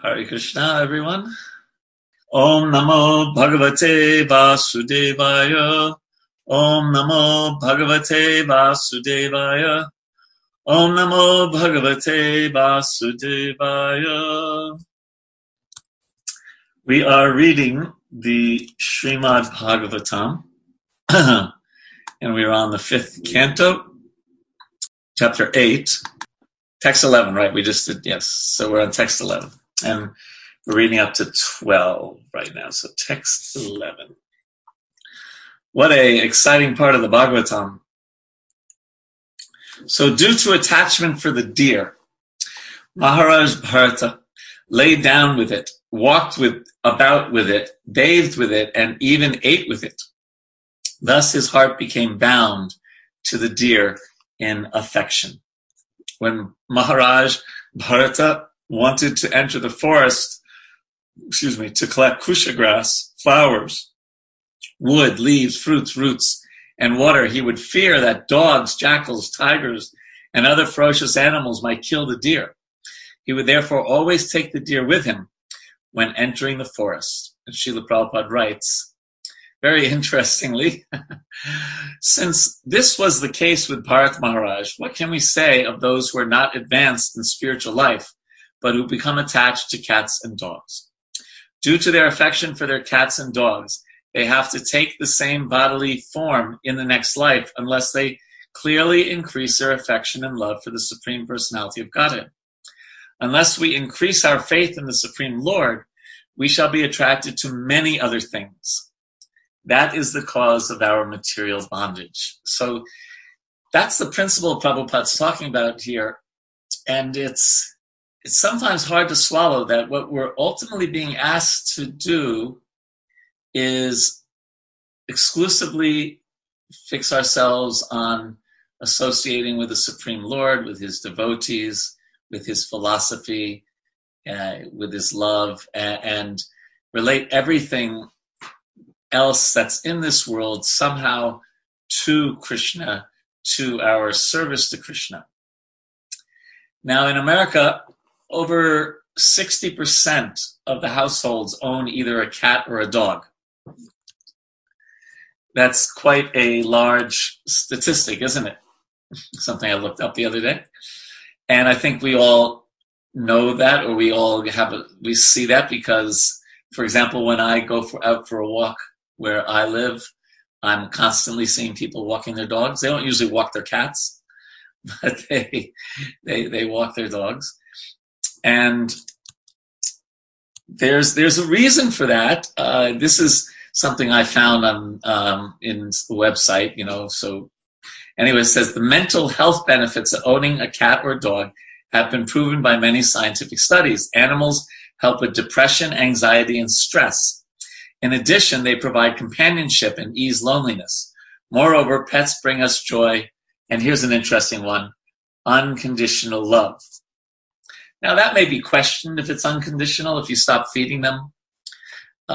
Hare Krishna, everyone. Om Namo Bhagavate Vasudevaya. Om Namo Bhagavate Vasudevaya. Om Namo Bhagavate Vasudevaya. We are reading the Srimad Bhagavatam, and we are on the 5th canto, chapter 8, text 11, right? We just did, yes. So we're on text 11. And we're reading up to 12 right now, so text 11. What a exciting part of the Bhagavatam. So due to attachment for the deer, Maharaj Bharata lay down with it, walked about with it, bathed with it, and even ate with it. Thus his heart became bound to the deer in affection. When Maharaj Bharata wanted to enter the forest, to collect kusha grass, flowers, wood, leaves, fruits, roots, and water, he would fear that dogs, jackals, tigers, and other ferocious animals might kill the deer. He would therefore always take the deer with him when entering the forest. And Srila Prabhupada writes, very interestingly, since this was the case with Bharat Maharaj, what can we say of those who are not advanced in spiritual life, but who become attached to cats and dogs? Due to their affection for their cats and dogs, they have to take the same bodily form in the next life unless they clearly increase their affection and love for the Supreme Personality of Godhead. Unless we increase our faith in the Supreme Lord, we shall be attracted to many other things. That is the cause of our material bondage. So that's the principle Prabhupada's talking about here, and it's sometimes hard to swallow that what we're ultimately being asked to do is exclusively fix ourselves on associating with the Supreme Lord, with his devotees, with his philosophy, with his love, and relate everything else that's in this world somehow to Krishna, to our service to Krishna. Now in America, over 60% of the households own either a cat or a dog. That's quite a large statistic, isn't it? Something I looked up the other day. And I think we all know that, or we all have we see that because, for example, when I go out for a walk where I live, I'm constantly seeing people walking their dogs. They don't usually walk their cats, but they walk their dogs. And there's a reason for that. This is something I found on in the website, So anyway, it says the mental health benefits of owning a cat or a dog have been proven by many scientific studies. Animals help with depression, anxiety, and stress. In addition, they provide companionship and ease loneliness. Moreover, pets bring us joy. And here's an interesting one: unconditional love. Now, that may be questioned if it's unconditional. If you stop feeding them, they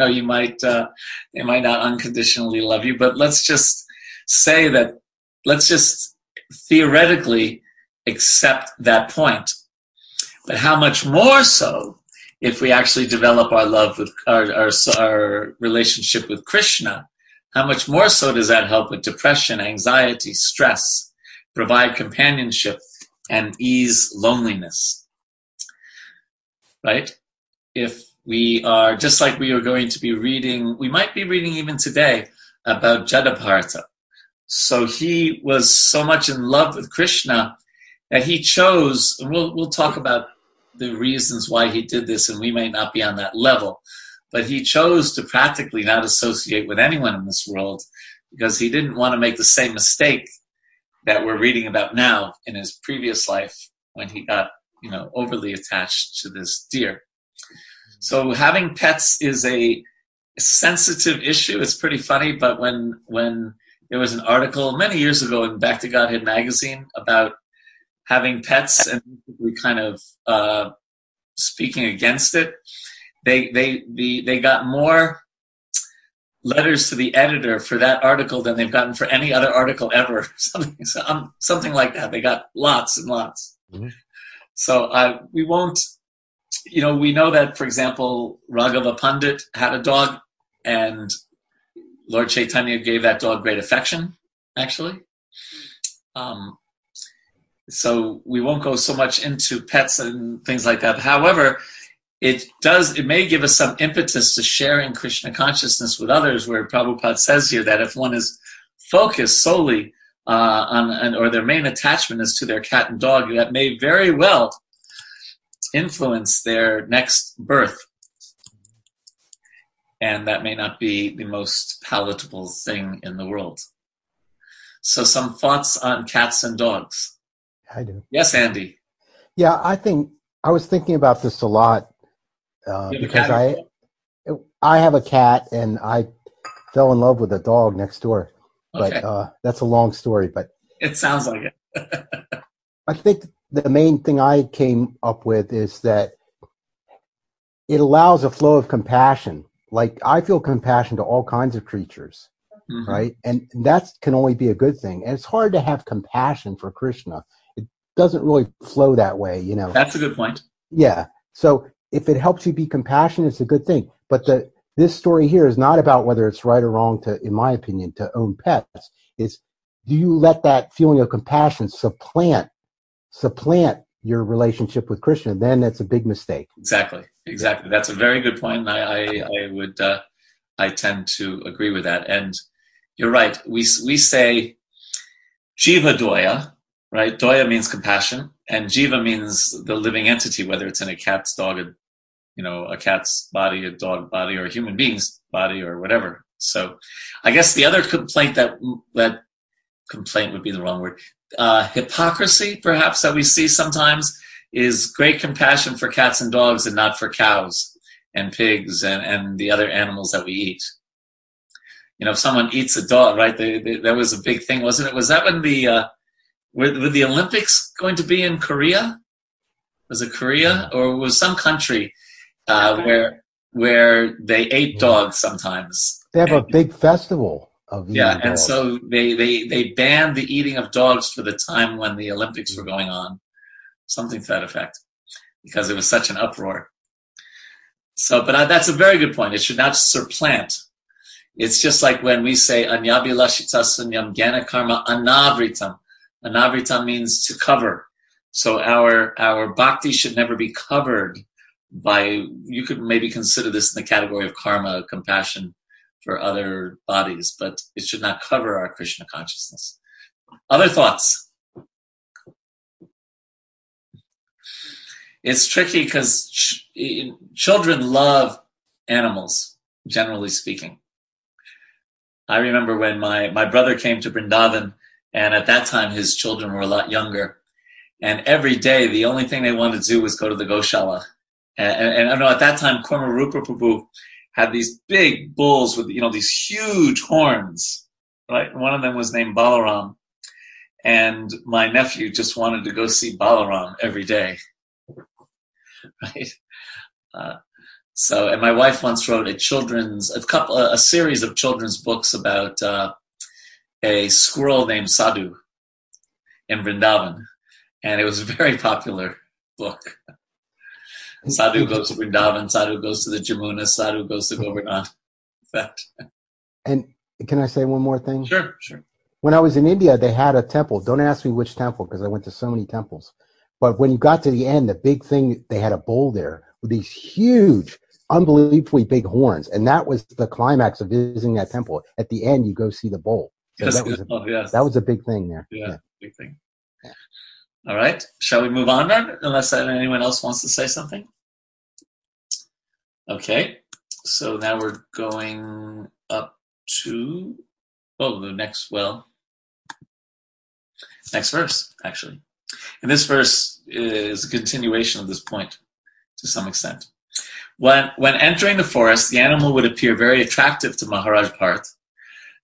might not unconditionally love you. But let's just say that, let's just theoretically accept that point. But how much more so if we actually develop our love with our relationship with Krishna? How much more so does that help with depression, anxiety, stress, provide companionship, and ease loneliness, right? If we are, just like we are going to be reading, we might be reading even today about Jada Bharata. So he was so much in love with Krishna that he chose, and we'll talk about the reasons why he did this, and we may not be on that level, but he chose to practically not associate with anyone in this world because he didn't want to make the same mistake that we're reading about now in his previous life when he got, overly attached to this deer. So having pets is a sensitive issue. It's pretty funny, but when there was an article many years ago in Back to Godhead magazine about having pets and we kind of speaking against it, they got more letters to the editor for that article than they've gotten for any other article ever. Something like that. They got lots and lots. Mm-hmm. So we won't you know, we know that, for example, Raghava Pandit had a dog, and Lord Chaitanya gave that dog great affection, actually. So we won't go so much into pets and things like that. However, it may give us some impetus to sharing Krishna consciousness with others, where Prabhupada says here that if one is focused solely on their main attachment is to their cat and dog, that may very well influence their next birth. And that may not be the most palatable thing in the world. So some thoughts on cats and dogs. I do. Yes, Andy. Yeah, I think I was thinking about this a lot because I have a cat and I fell in love with a dog next door. Okay. But that's a long story. But it sounds like it. I think the main thing I came up with is that it allows a flow of compassion. Like, I feel compassion to all kinds of creatures, mm-hmm. right? And that can only be a good thing. And it's hard to have compassion for Krishna. It doesn't really flow that way, you know. That's a good point. Yeah. So if it helps you be compassionate, it's a good thing. But this story here is not about whether it's right or wrong to, in my opinion, to own pets. It's, do you let that feeling of compassion supplant your relationship with Krishna? Then that's a big mistake. Exactly. That's a very good point. And I tend to agree with that. And you're right. We say Jiva Doya, right? Doya means compassion, and Jiva means the living entity, whether it's in a cat's dog, a cat's body, a dog body, or a human being's body, or whatever. So, I guess the other complaint that complaint would be the wrong word. Hypocrisy, perhaps, that we see sometimes is great compassion for cats and dogs and not for cows and pigs and the other animals that we eat. You know, if someone eats a dog, right, that was a big thing, wasn't it? Was that when were the Olympics going to be in Korea? Was it Korea? Or was some country where they ate dogs sometimes? They have a big festival. Yeah, and so they banned the eating of dogs for the time when the Olympics were going on, something to that effect, because it was such an uproar. So, but that's a very good point. It should not supplant. It's just like when we say anyabhilashita sunyam jnana karma anavritam. Anavritam means to cover. So our bhakti should never be covered by. You could maybe consider this in the category of karma, compassion for other bodies, but it should not cover our Krishna consciousness. Other thoughts? It's tricky because children love animals, generally speaking. I remember when my brother came to Vrindavan, and at that time his children were a lot younger, and every day the only thing they wanted to do was go to the Goshala. And I know at that time Kurma Rupa Prabhu had these big bulls with, these huge horns, right? One of them was named Balaram. And my nephew just wanted to go see Balaram every day, right? And my wife once wrote a series of children's books about a squirrel named Sadhu in Vrindavan. And it was a very popular book. Sadhu goes to Vrindavan, Sadhu goes to the Jamuna, Sadhu goes to Govardhan. And can I say one more thing? Sure. When I was in India, they had a temple. Don't ask me which temple, because I went to so many temples. But when you got to the end, the big thing, they had a bull there with these huge, unbelievably big horns. And that was the climax of visiting that temple. At the end, you go see the bull. So that was a big thing there. Yeah. Big thing. Yeah. All right. Shall we move on then? Unless anyone else wants to say something. Okay. So now we're going up to next verse, actually. And this verse is a continuation of this point to some extent. When entering the forest, the animal would appear very attractive to Maharaj Bharata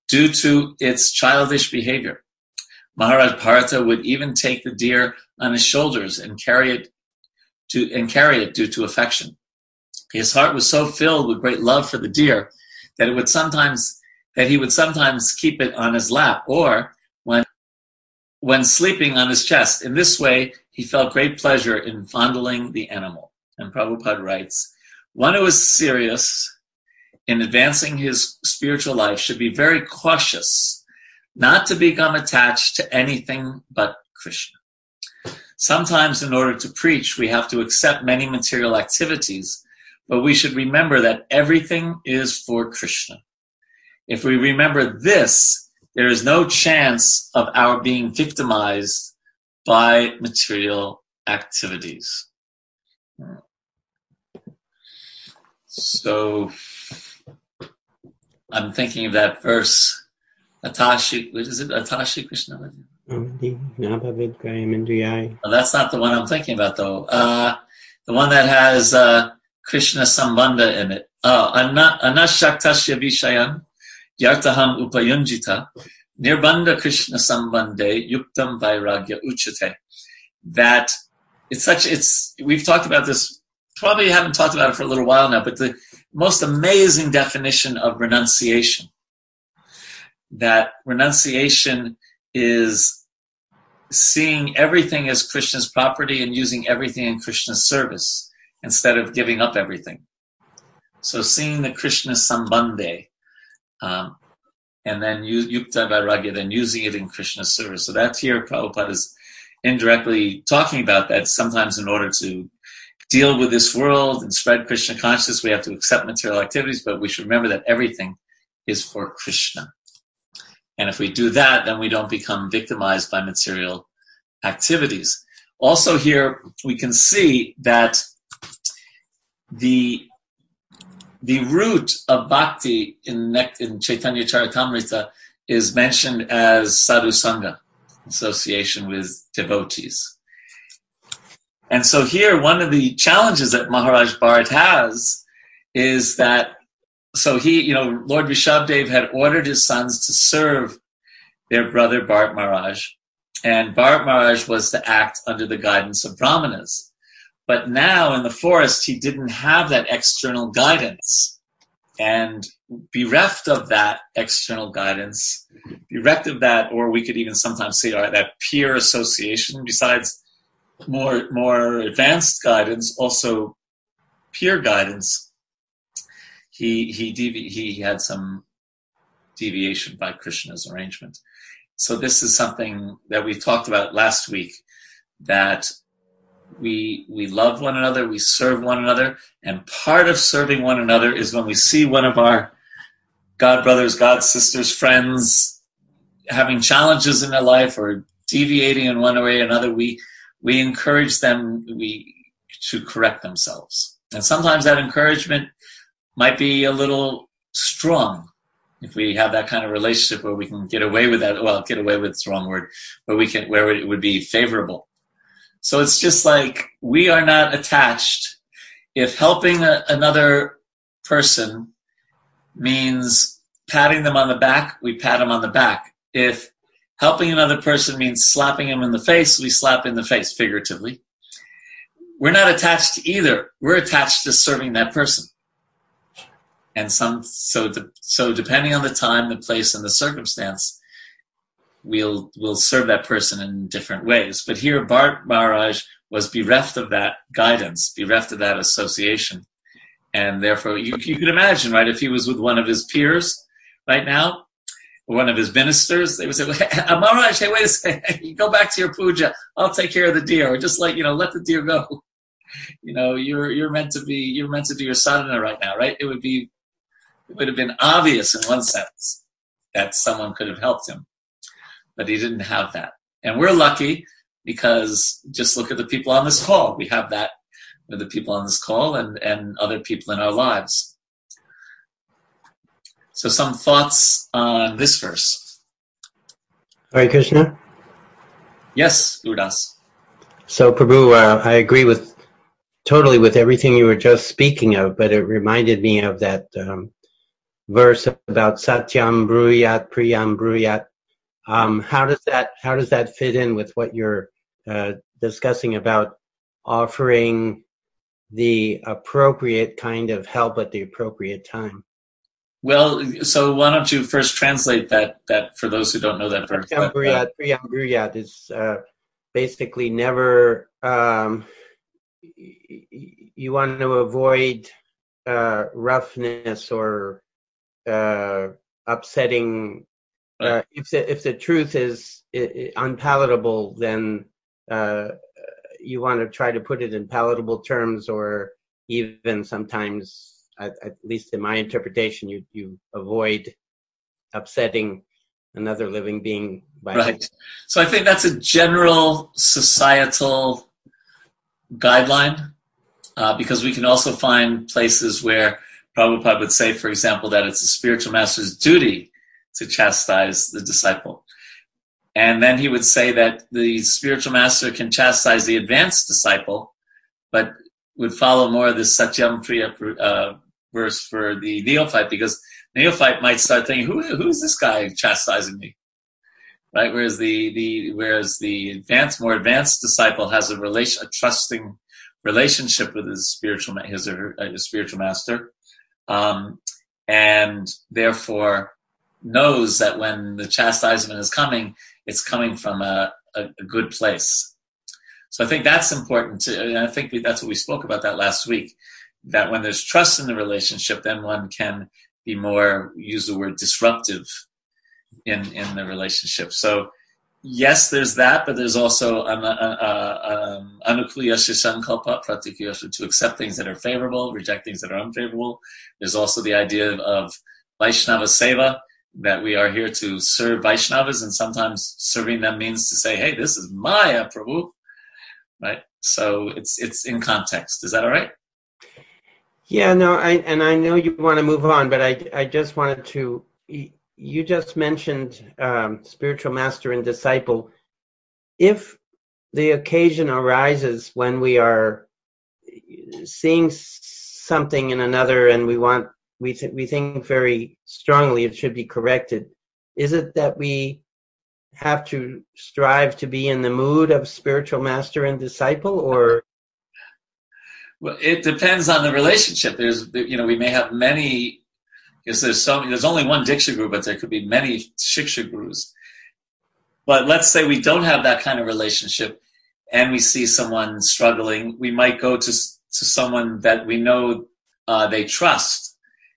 due to its childish behavior. Maharaj Bharata would even take the deer on his shoulders and carry it due to affection. His heart was so filled with great love for the deer that he would sometimes keep it on his lap or when sleeping on his chest. In this way, he felt great pleasure in fondling the animal. And Prabhupada writes, one who is serious in advancing his spiritual life should be very cautious not to become attached to anything but Krishna. Sometimes in order to preach, we have to accept many material activities, but we should remember that everything is for Krishna. If we remember this, there is no chance of our being victimized by material activities. So I'm thinking of that verse, Atashi, what is it? Atashi Krishna? Oh, that's not the one I'm thinking about, though. The one that has Krishna Sambandha in it. Anashyak Tasya Vishayan Yartaham Upayunjita Nirbanda Krishna Sambandhe Yuktam Vairagya Uchate. That it's such, it's, we've talked about this, probably haven't talked about it for a little while now, but the most amazing definition of renunciation. That renunciation is seeing everything as Krishna's property and using everything in Krishna's service instead of giving up everything. So seeing the Krishna Sambandhe, and then Yukta Vairagya, then using it in Krishna's service. So that's here Prabhupada is indirectly talking about that sometimes in order to deal with this world and spread Krishna consciousness, we have to accept material activities, but we should remember that everything is for Krishna. And if we do that, then we don't become victimized by material activities. Also here, we can see that the root of bhakti in Chaitanya Charitamrita is mentioned as sadhu sangha, association with devotees. And so here, one of the challenges that Maharaj Bharat has is that, so he, you know, Lord Rishabdev had ordered his sons to serve their brother Bharat Maharaj, and Bharat Maharaj was to act under the guidance of brahmanas. But now in the forest, he didn't have that external guidance. And bereft of that external guidance, bereft of that, or we could even sometimes say that peer association, besides more advanced guidance, also peer guidance, he had some deviation by Krishna's arrangement. So this is something that we talked about last week, that we love one another, we serve one another, and part of serving one another is when we see one of our god brothers, god sisters, friends having challenges in their life or deviating in one way or another, we encourage them to correct themselves. And sometimes that encouragement might be a little strong if we have that kind of relationship where we can get away with that. Well, get away with is the wrong word, but we can, where it would be favorable. So it's just like we are not attached. If helping another person means patting them on the back, we pat them on the back. If helping another person means slapping him in the face, we slap in the face, figuratively. We're not attached to either. We're attached to serving that person. And so depending on the time, the place, and the circumstance, we'll serve that person in different ways. But here, Bharat Maharaj was bereft of that guidance, bereft of that association. And therefore, you could imagine, right, if he was with one of his peers right now, one of his ministers, they would say, Maharaj, hey, wait a second, you go back to your puja, I'll take care of the deer, or just like, you know, let the deer go. You know, you're meant to do your sadhana right now, right? It would have been obvious in one sense that someone could have helped him, but he didn't have that. And we're lucky because just look at the people on this call. We have that with the people on this call and other people in our lives. So some thoughts on this verse. Hare Krishna? Yes, Udas. So Prabhu, I agree totally with everything you were just speaking of, but it reminded me of that verse about Satyam Bruyat Priyam Bruyat. How does that fit in with what you're discussing about offering the appropriate kind of help at the appropriate time? Well, so why don't you first translate that for those who don't know that verse? Priyam Bruyat is basically never you want to avoid roughness or upsetting. Right. If the truth is unpalatable, then you want to try to put it in palatable terms, or even sometimes, at least in my interpretation, you avoid upsetting another living being. Right. So I think that's a general societal guideline, because we can also find places where Prabhupada would say, for example, that it's a spiritual master's duty to chastise the disciple. And then he would say that the spiritual master can chastise the advanced disciple, but would follow more of this Satyam Priya verse for the neophyte, because neophyte might start thinking, who's this guy chastising me? Right? Whereas the advanced, more advanced disciple has a trusting relationship with his spiritual master, and therefore knows that when the chastisement is coming, it's coming from a good place. So I think that's important too, and I think that's what we spoke about that last week. That when there's trust in the relationship, then one can be more, use the word disruptive in the relationship. So yes, there's that, but there's also anukuliyasya sankalpa, pratikiyasya, to accept things that are favorable, reject things that are unfavorable. There's also the idea of Vaishnava seva, that we are here to serve Vaishnavas, and sometimes serving them means to say, hey, this is Maya Prabhu, right? So it's in context. Is that all right? Yeah, no, I know you want to move on, but I just wanted to, you just mentioned spiritual master and disciple. If the occasion arises when we are seeing something in another and we think very strongly it should be corrected, is it that we have to strive to be in the mood of spiritual master and disciple, or? Well, it depends on the relationship. We may have many, because there's only one Diksha Guru, but there could be many Shiksha Gurus. But let's say we don't have that kind of relationship and we see someone struggling, we might go to someone that we know they trust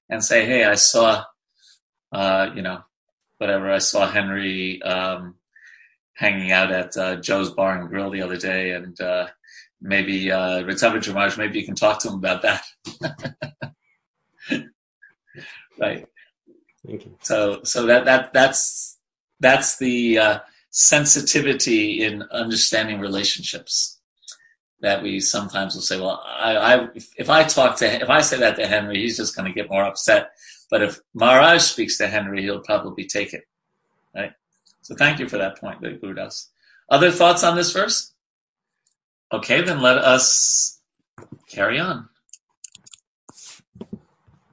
and say, hey, I saw, I saw Henry hanging out at Joe's Bar and Grill the other day, and maybe Ritavadra Maharaj, maybe you can talk to him about that. Right. Thank you. So that's the sensitivity in understanding relationships, that we sometimes will say, well, if I say that to Henry, he's just going to get more upset. But if Maharaj speaks to Henry, he'll probably take it. Right. So thank you for that point, the Guru Das. Other thoughts on this verse? Okay, then let us carry on.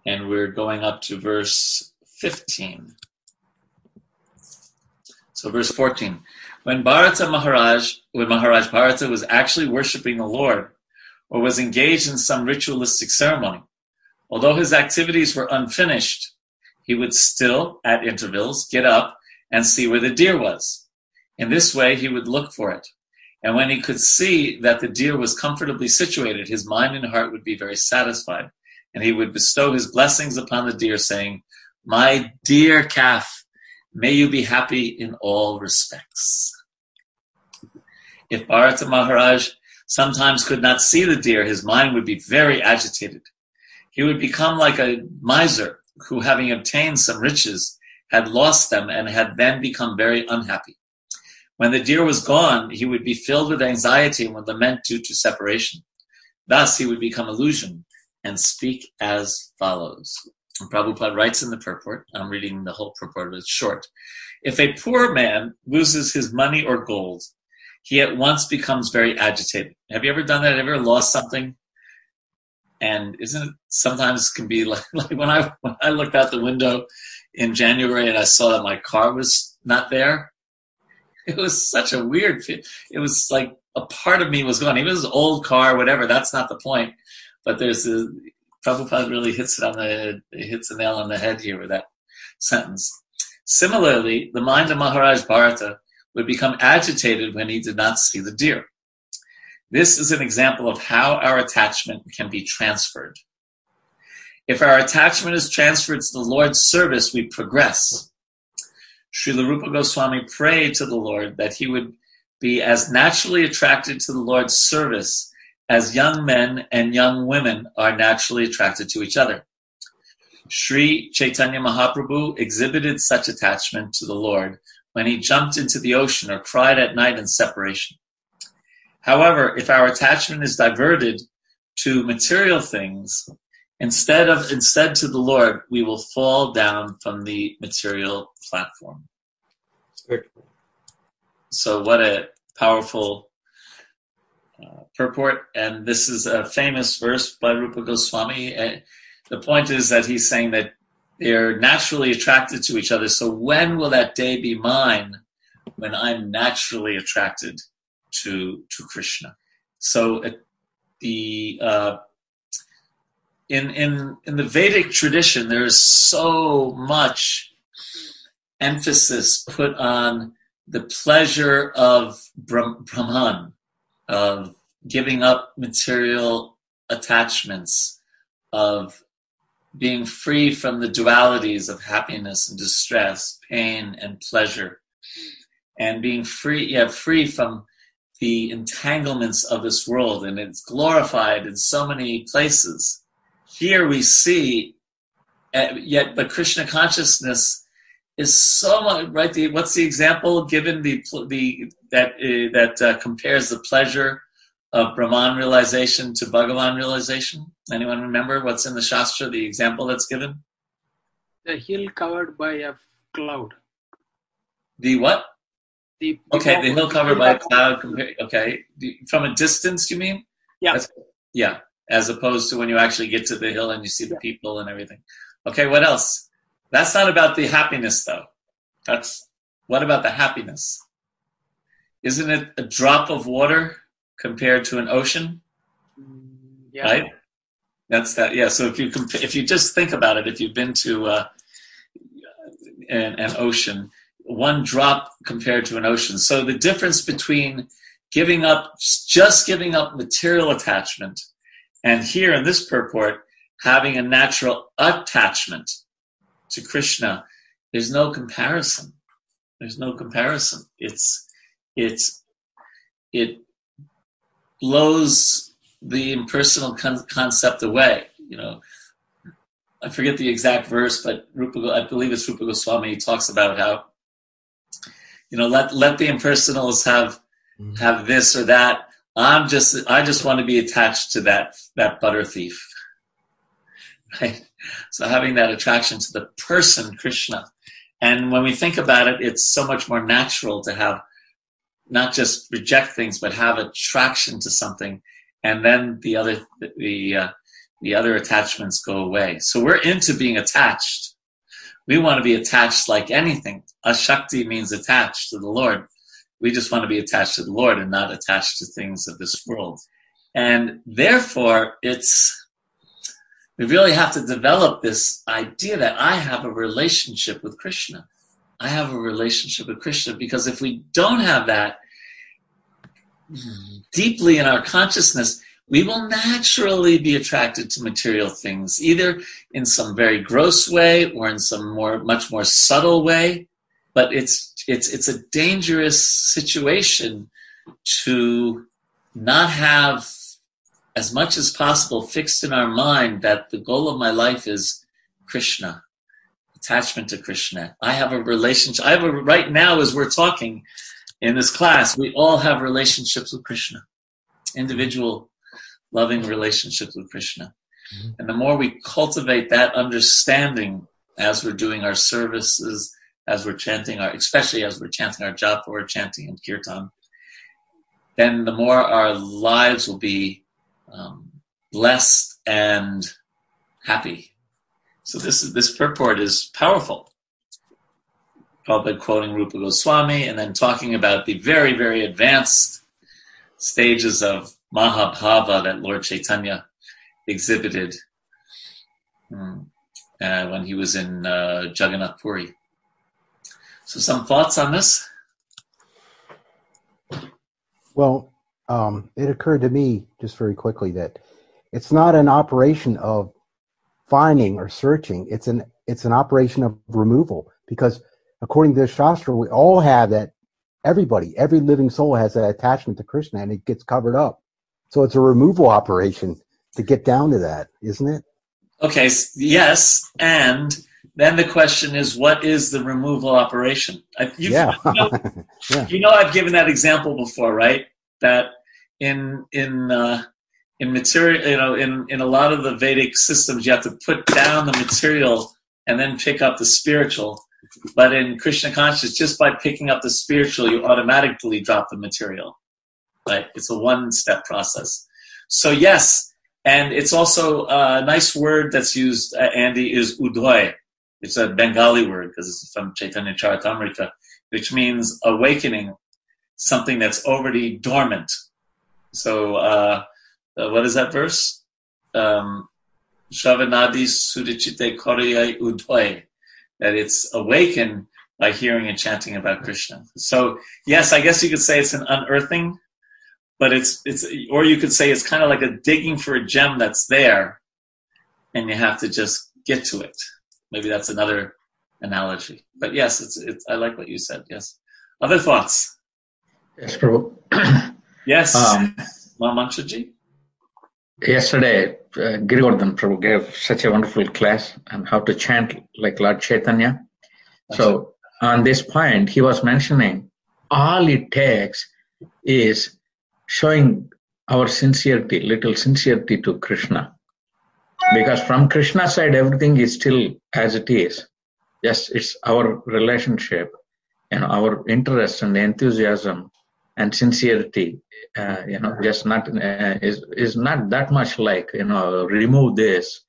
And we're going up to verse 15. So verse 14. When Maharaj Bharata was actually worshiping the Lord, or was engaged in some ritualistic ceremony, although his activities were unfinished, he would still, at intervals, get up and see where the deer was. In this way, he would look for it. And when he could see that the deer was comfortably situated, his mind and heart would be very satisfied. And he would bestow his blessings upon the deer, saying, my dear calf, may you be happy in all respects. If Bharata Maharaj sometimes could not see the deer, his mind would be very agitated. He would become like a miser who, having obtained some riches, had lost them and had then become very unhappy. When the deer was gone, he would be filled with anxiety and would lament due to separation. Thus, he would become illusioned and speak as follows. And Prabhupada writes in the purport, I'm reading the whole purport, but it's short. If a poor man loses his money or gold, he at once becomes very agitated. Have you ever done that? Have you ever lost something? And isn't it sometimes can be like when I looked out the window in January and I saw that my car was not there, it was such a weird feel. It was like a part of me was gone. Even his old car, whatever, that's not the point. But Prabhupada really hits the nail on the head here with that sentence. Similarly, the mind of Maharaj Bharata would become agitated when he did not see the deer. This is an example of how our attachment can be transferred. If our attachment is transferred to the Lord's service, we progress. Srila Rupa Goswami prayed to the Lord that he would be as naturally attracted to the Lord's service as young men and young women are naturally attracted to each other. Sri Chaitanya Mahaprabhu exhibited such attachment to the Lord when he jumped into the ocean or cried at night in separation. However, if our attachment is diverted to material things, instead to the Lord, we will fall down from the material platform. So what a powerful purport. And this is a famous verse by Rupa Goswami. The point is that he's saying that they're naturally attracted to each other. So when will that day be mine when I'm naturally attracted to Krishna? So in the Vedic tradition, there is so much emphasis put on the pleasure of Brahman, of giving up material attachments, of being free from the dualities of happiness and distress, pain and pleasure, and being free from the entanglements of this world. And it's glorified in so many places. Here we see, but Krishna consciousness is so much, right? What's the example given? That compares the pleasure of Brahman realization to Bhagavan realization. Anyone remember what's in the Shastra? The example that's given? The hill covered by a cloud. The what? The hill covered by a cloud. Okay, from a distance, you mean? Yeah. Yeah. As opposed to when you actually get to the hill and you see the people and everything. Okay, what else? That's not about the happiness, though. What about the happiness? Isn't it a drop of water compared to an ocean? Yeah. Right? That's that. Yeah. So if you just think about it, if you've been to an ocean, one drop compared to an ocean. So the difference between just giving up material attachment, and here in this purport, having a natural attachment to Krishna, there's no comparison. There's no comparison. It blows the impersonal concept away. You know, I forget the exact verse, but I believe it's Rupa Goswami talks about how, you know, let the impersonals have this or that. I just want to be attached to that butter thief, right? So having that attraction to the person Krishna, and when we think about it, it's so much more natural to have not just reject things, but have attraction to something, and then the other attachments go away. So we're into being attached. We want to be attached like anything. Ashakti means attached to the Lord. We just want to be attached to the Lord and not attached to things of this world. And therefore, we really have to develop this idea that I have a relationship with Krishna. I have a relationship with Krishna, because if we don't have that deeply in our consciousness, we will naturally be attracted to material things, either in some very gross way or in some much more subtle way. But it's a dangerous situation to not have as much as possible fixed in our mind that the goal of my life is Krishna, attachment to Krishna. I have a relationship. Right now, as we're talking in this class, we all have relationships with Krishna, individual loving relationships with Krishna. Mm-hmm. And the more we cultivate that understanding as we're doing our services, as we're chanting especially as we're chanting our japa or chanting in kirtan, then the more our lives will be blessed and happy. So this purport is powerful. Prabhupada quoting Rupa Goswami and then talking about the very, very advanced stages of Mahabhava that Lord Chaitanya exhibited when he was in Jagannath Puri. So some thoughts on this? Well, It occurred to me just very quickly that it's not an operation of finding or searching. It's an operation of removal, because according to the Shastra, we all have that. Everybody, every living soul has that attachment to Krishna, and it gets covered up. So it's a removal operation to get down to that, isn't it? Okay, yes, and then the question is, what is the removal operation? You know, I've given that example before, right? That in material, you know, in a lot of the Vedic systems, you have to put down the material and then pick up the spiritual. But in Krishna consciousness, just by picking up the spiritual, you automatically drop the material. Right? It's a one-step process. So yes, and it's also a nice word that's used, Andy, is udoy. It's a Bengali word because it's from Chaitanya Charitamrita, which means awakening something that's already dormant. So what is that verse? Shravanadi sudichite koreyai udoy. That it's awakened by hearing and chanting about Krishna. So yes, I guess you could say it's an unearthing, but it's or you could say it's kind of like a digging for a gem that's there, and you have to just get to it. Maybe that's another analogy. But yes, it's I like what you said. Yes. Other thoughts? Yes, Prabhu. Yes, Mamanchaji. Yesterday, Govardhan Prabhu gave such a wonderful class on how to chant like Lord Chaitanya. So on this point, he was mentioning all it takes is showing our sincerity, little sincerity to Krishna. Because from Krishna's side, everything is still as it is. Yes, it's our relationship and our interest and enthusiasm and sincerity. Just not is not that much like, you know, remove this,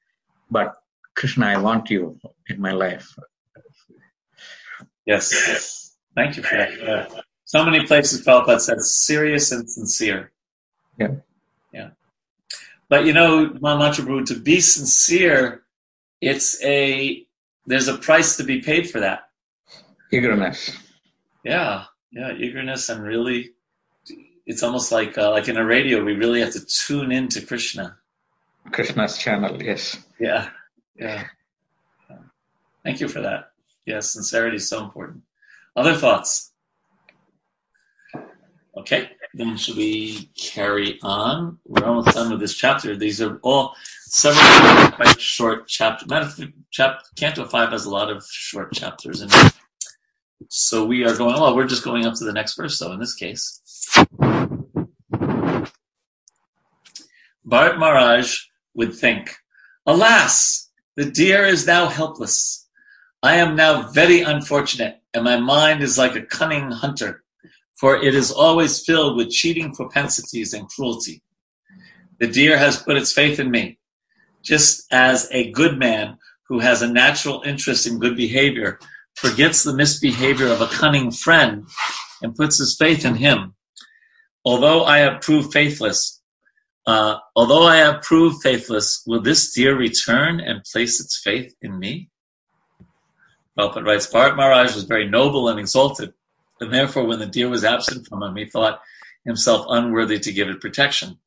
but Krishna, I want you in my life. Yes, thank you for that. So many places Prabhupada said serious and sincere. Yeah. But you know, Mahamantra, to be sincere, there's a price to be paid for that. Eagerness. Yeah, eagerness, and really. It's almost like in a radio, we really have to tune in to Krishna. Krishna's channel, yes. Yeah. Thank you for that. Yes, sincerity is so important. Other thoughts? Okay, then should we carry on? We're almost done with this chapter. These are all several quite short chapters. Canto 5 has a lot of short chapters in it. So we are going, we're just going up to the next verse, though, in this case. Bharat Maharaj would think, alas, the deer is now helpless. I am now very unfortunate, and my mind is like a cunning hunter, for it is always filled with cheating propensities and cruelty. The deer has put its faith in me, just as a good man who has a natural interest in good behavior forgets the misbehavior of a cunning friend and puts his faith in him. Although I have proved faithless, will this deer return and place its faith in me? Prabhupada writes, Bharat Maharaj was very noble and exalted, and therefore when the deer was absent from him, he thought himself unworthy to give it protection.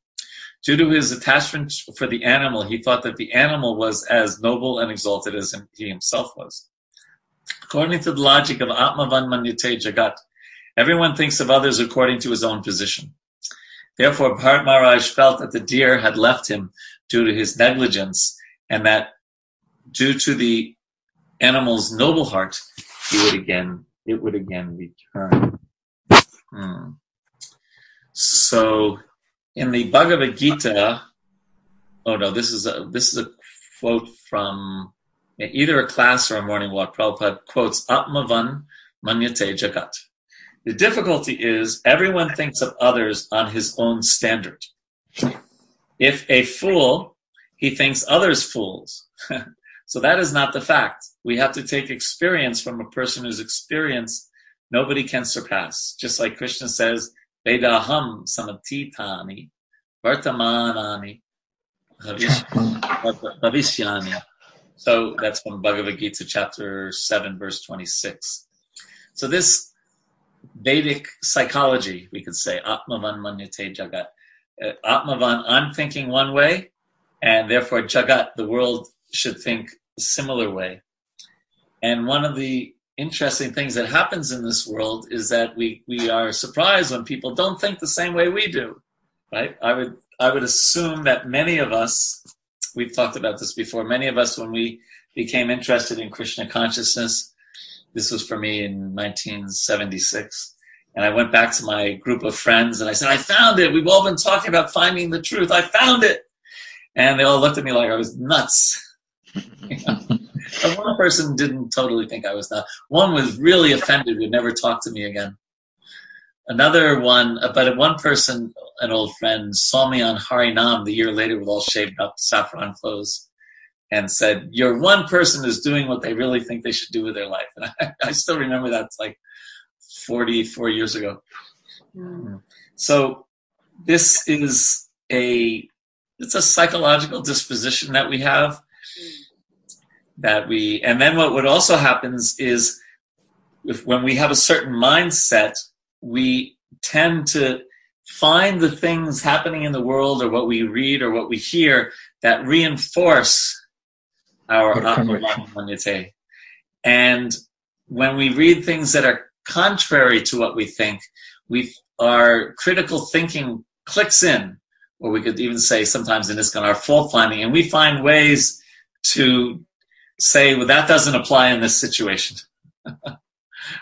Due to his attachment for the animal, he thought that the animal was as noble and exalted as he himself was. According to the logic of Atmavan Manyate Jagat, everyone thinks of others according to his own position. Therefore, Bharat Maharaj felt that the deer had left him due to his negligence, and that due to the animal's noble heart, it would again return. So, in the Bhagavad Gita, this is a quote from either a class or a morning walk. Prabhupada quotes Atmavan Manyate Jagat. The difficulty is everyone thinks of others on his own standard. If a fool, he thinks others fools. So that is not the fact. We have to take experience from a person whose experience nobody can surpass. Just like Krishna says, Vedaham samatitani vartamanani havishyani. So that's from Bhagavad Gita, chapter 7, verse 26. So this Vedic psychology, we could say, Atmavan Manyate Jagat. Atmavan, I'm thinking one way, and therefore Jagat, the world, should think a similar way. And one of the interesting things that happens in this world is that we are surprised when people don't think the same way we do, right? I would assume that many of us, we've talked about this before, many of us when we became interested in Krishna consciousness, this was for me in 1976, and I went back to my group of friends and I said, I found it. We've all been talking about finding the truth. I found it. And they all looked at me like I was nuts. You know? But one person didn't totally think I was nuts. One was really offended, would never talk to me again. Another one, but one person, an old friend, saw me on Harinam the year later with all shaved up, saffron clothes, and said, "You're one person who's doing what they really think they should do with their life." And I still remember that's like 44 years ago. Mm. So this is it's a psychological disposition that we have. And then what also happens is when we have a certain mindset, we tend to find the things happening in the world or what we read or what we hear that reinforce our Atmamanmanyate. And when we read things that are contrary to what we think, our critical thinking clicks in, or we could even say sometimes in ISKCON, our fault finding, and we find ways to say, well, that doesn't apply in this situation.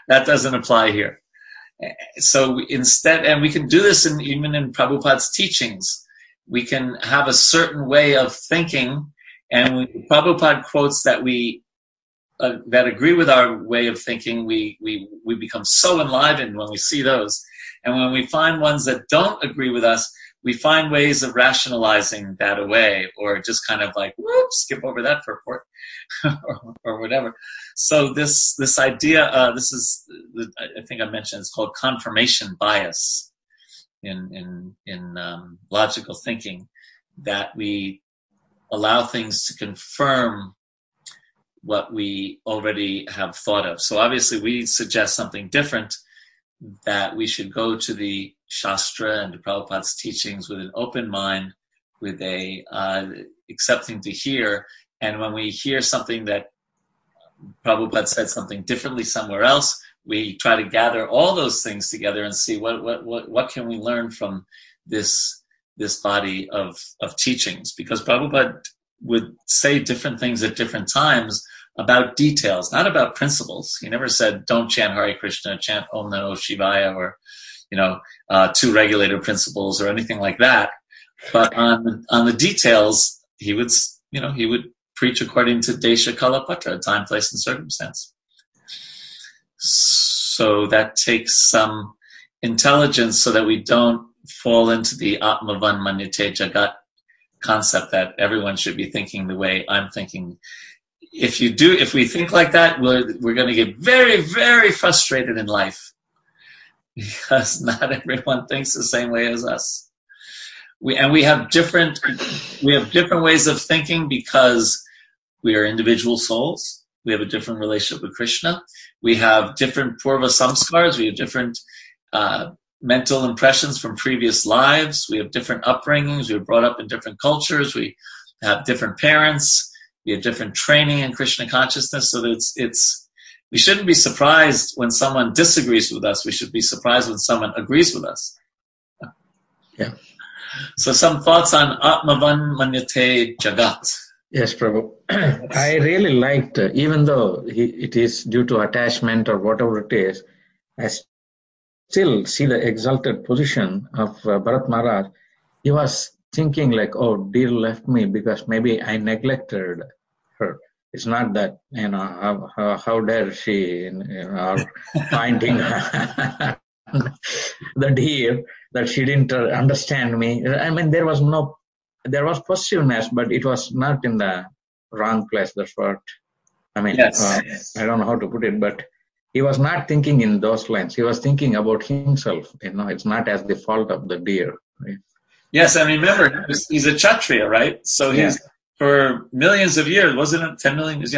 That doesn't apply here. So instead, and we can do this even in Prabhupada's teachings, we can have a certain way of thinking, and when Prabhupada quotes that that agree with our way of thinking, we become so enlivened when we see those. And when we find ones that don't agree with us, we find ways of rationalizing that away, or just kind of like, whoops, skip over that purport, or whatever. So this idea, this is, I think I mentioned, it's called confirmation bias in logical thinking, that we allow things to confirm what we already have thought of. So obviously we suggest something different, that we should go to the Shastra and the Prabhupada's teachings with an open mind, with a accepting to hear. And when we hear something that Prabhupada said something differently somewhere else, we try to gather all those things together and see what can we learn from this body of teachings. Because Prabhupada would say different things at different times about details, not about principles. He never said, don't chant Hare Krishna, chant Om Namo Shivaya, or, two regulator principles or anything like that. But on the details, he would preach according to Desha Kalapatra, time, place, and circumstance. So that takes some intelligence so that we don't fall into the Atmavan Manyate Jagat concept that everyone should be thinking the way I'm thinking. If we think like that, we're going to get very, very frustrated in life, because not everyone thinks the same way as us. We have different ways of thinking because we are individual souls. We have a different relationship with Krishna. We have different purva samskars. We have different mental impressions from previous lives. We have different upbringings. We were brought up in different cultures. We have different parents. We have different training in Krishna consciousness, so that we shouldn't be surprised when someone disagrees with us. We should be surprised when someone agrees with us. Yeah. So some thoughts on Atmavan Manyate Jagat. Yes, Prabhu. I really liked, even though it is due to attachment or whatever it is, I still see the exalted position of Bharat Maharaj. He was thinking like, oh, dear left me because maybe I neglected her. It's not that, how dare she, finding the deer, that she didn't understand me. I mean, there was possessiveness, but it was not in the wrong place. That's what, I mean, yes. I don't know how to put it, but he was not thinking in those lines. He was thinking about himself. It's not as the fault of the deer. Right? Yes, and remember, he's a Kshatriya, right? So he's... Yeah. For millions of years, wasn't it 10 million years?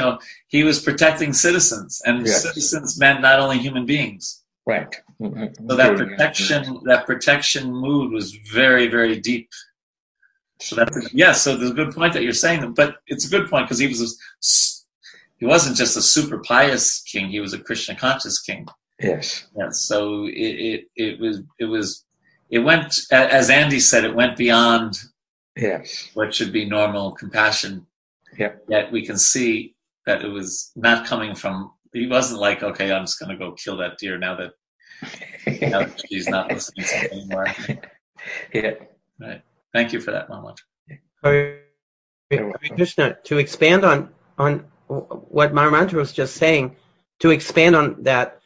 He was protecting citizens, and yes. Citizens meant not only human beings. Right. So that protection mood was very, very deep. So that's yes. Yeah, so there's a good point that you're saying, but it's a good point because he wasn't just a super pious king; he was a Krishna conscious king. Yes. Yeah. So it went, as Andy said, it went beyond yes. what should be normal compassion. Yep. Yet we can see that it was not coming from. He wasn't like, okay, I'm just going to go kill that deer now that she's not listening to me anymore. Yeah. Right. Thank you for that, Maharaj. Krishna, to expand on what Maharaj was just saying, to expand on that,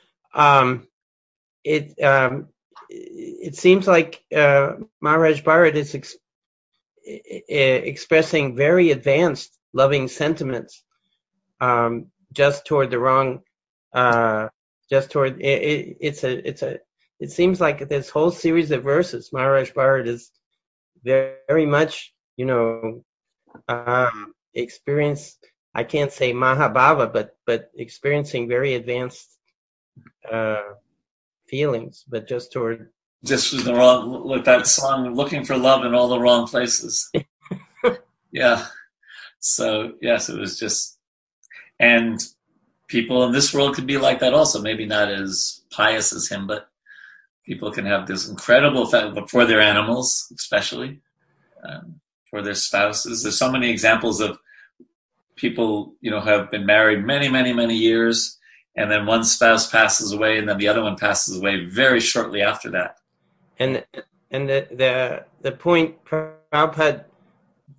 it seems like Maharaj Bharata is expressing very advanced loving sentiments just toward the wrong, it seems like this whole series of verses, Maharaj Bharata is very much, experience, I can't say Mahabhava, but experiencing very advanced feelings, but just toward... Just with the wrong, like that song, looking for love in all the wrong places. Yeah. So, yes, it was just... And people in this world could be like that also, maybe not as pious as him, but people can have this incredible effect for their animals, especially, for their spouses. There's so many examples of people, have been married many, many, many years, and then one spouse passes away, and then the other one passes away very shortly after that. And the point Prabhupada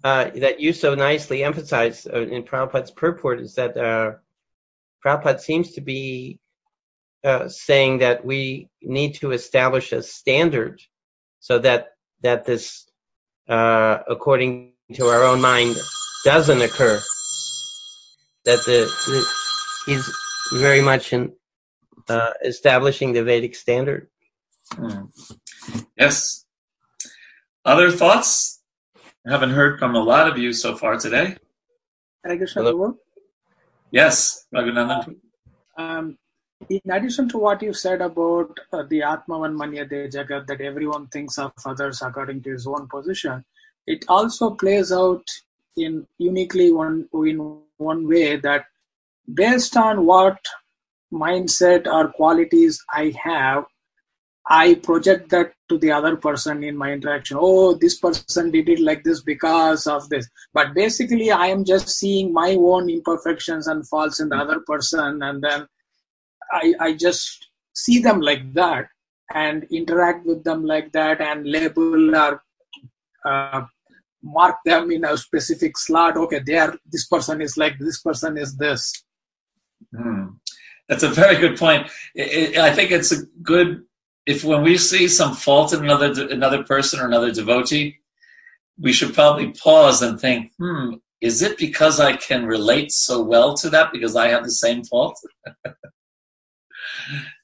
that you so nicely emphasized in Prabhupada's purport is that Prabhupada seems to be saying that we need to establish a standard so that this, according to our own mind, doesn't occur. That he's very much in establishing the Vedic standard. Hmm. Yes. Other thoughts? I haven't heard from a lot of you so far today. Hello. Yes, Raghunandan. In addition to what you said about the Atmavan Manyate Jagat, that everyone thinks of others according to his own position, it also plays out in uniquely in one way that based on what mindset or qualities I have, I project that to the other person in my interaction. Oh, this person did it like this because of this. But basically, I am just seeing my own imperfections and faults in the other person, and then I just see them like that and interact with them like that and label or mark them in a specific slot. Okay, this person is like this person is this. Mm. That's a very good point. I think it's a good... If when we see some fault in another person or another devotee, we should probably pause and think, is it because I can relate so well to that because I have the same fault?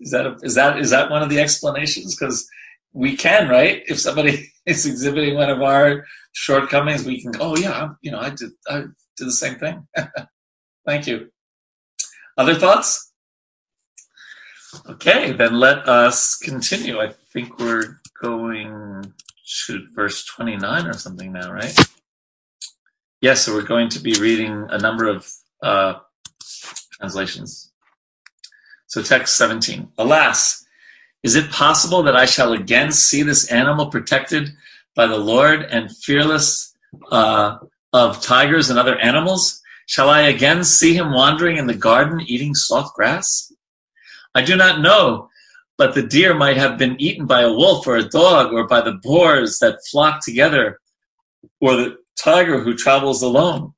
Is that one of the explanations? Because we can, right? If somebody is exhibiting one of our shortcomings, we can go, oh yeah, I did the same thing. Thank you. Other thoughts? Okay, then let us continue. I think we're going to verse 29 or something now, right? Yes, so we're going to be reading a number of translations. So text 17. Alas, is it possible that I shall again see this animal protected by the Lord and fearless of tigers and other animals? Shall I again see him wandering in the garden eating soft grass? I do not know, but the deer might have been eaten by a wolf or a dog or by the boars that flock together or the tiger who travels alone.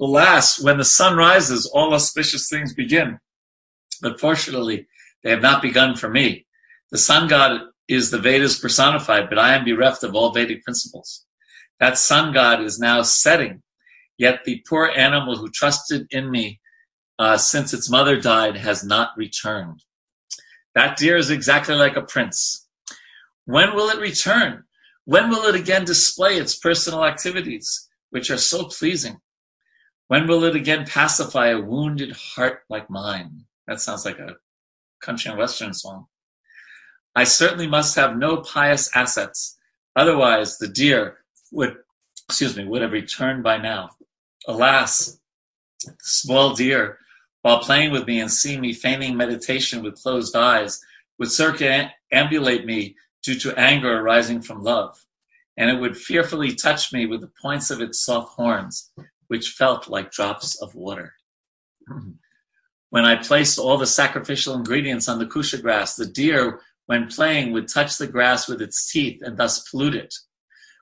Alas, when the sun rises, all auspicious things begin. But fortunately, they have not begun for me. The sun god is the Vedas personified, but I am bereft of all Vedic principles. That sun god is now setting, yet the poor animal who trusted in me since its mother died, has not returned. That deer is exactly like a prince. When will it return? When will it again display its personal activities, which are so pleasing? When will it again pacify a wounded heart like mine? That sounds like a country and western song. I certainly must have no pious assets. Otherwise, the deer would have returned by now. Alas, the small deer, while playing with me and seeing me feigning meditation with closed eyes, would circumambulate me due to anger arising from love, and it would fearfully touch me with the points of its soft horns, which felt like drops of water. When I placed all the sacrificial ingredients on the kusha grass, the deer, when playing, would touch the grass with its teeth and thus pollute it.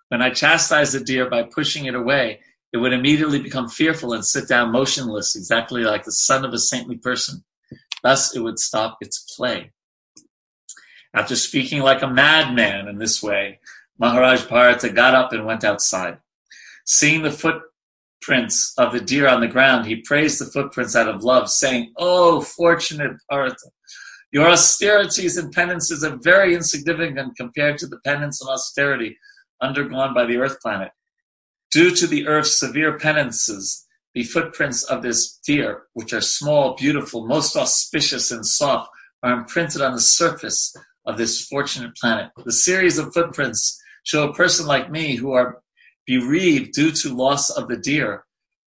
When I chastised the deer by pushing it away, it would immediately become fearful and sit down motionless, exactly like the son of a saintly person. Thus, it would stop its play. After speaking like a madman in this way, Maharaj Bharata got up and went outside. Seeing the footprints of the deer on the ground, he praised the footprints out of love, saying, "Oh, fortunate Bharata, your austerities and penances are very insignificant compared to the penance and austerity undergone by the earth planet. Due to the earth's severe penances, the footprints of this deer, which are small, beautiful, most auspicious and soft, are imprinted on the surface of this fortunate planet. The series of footprints show a person like me, who are bereaved due to loss of the deer,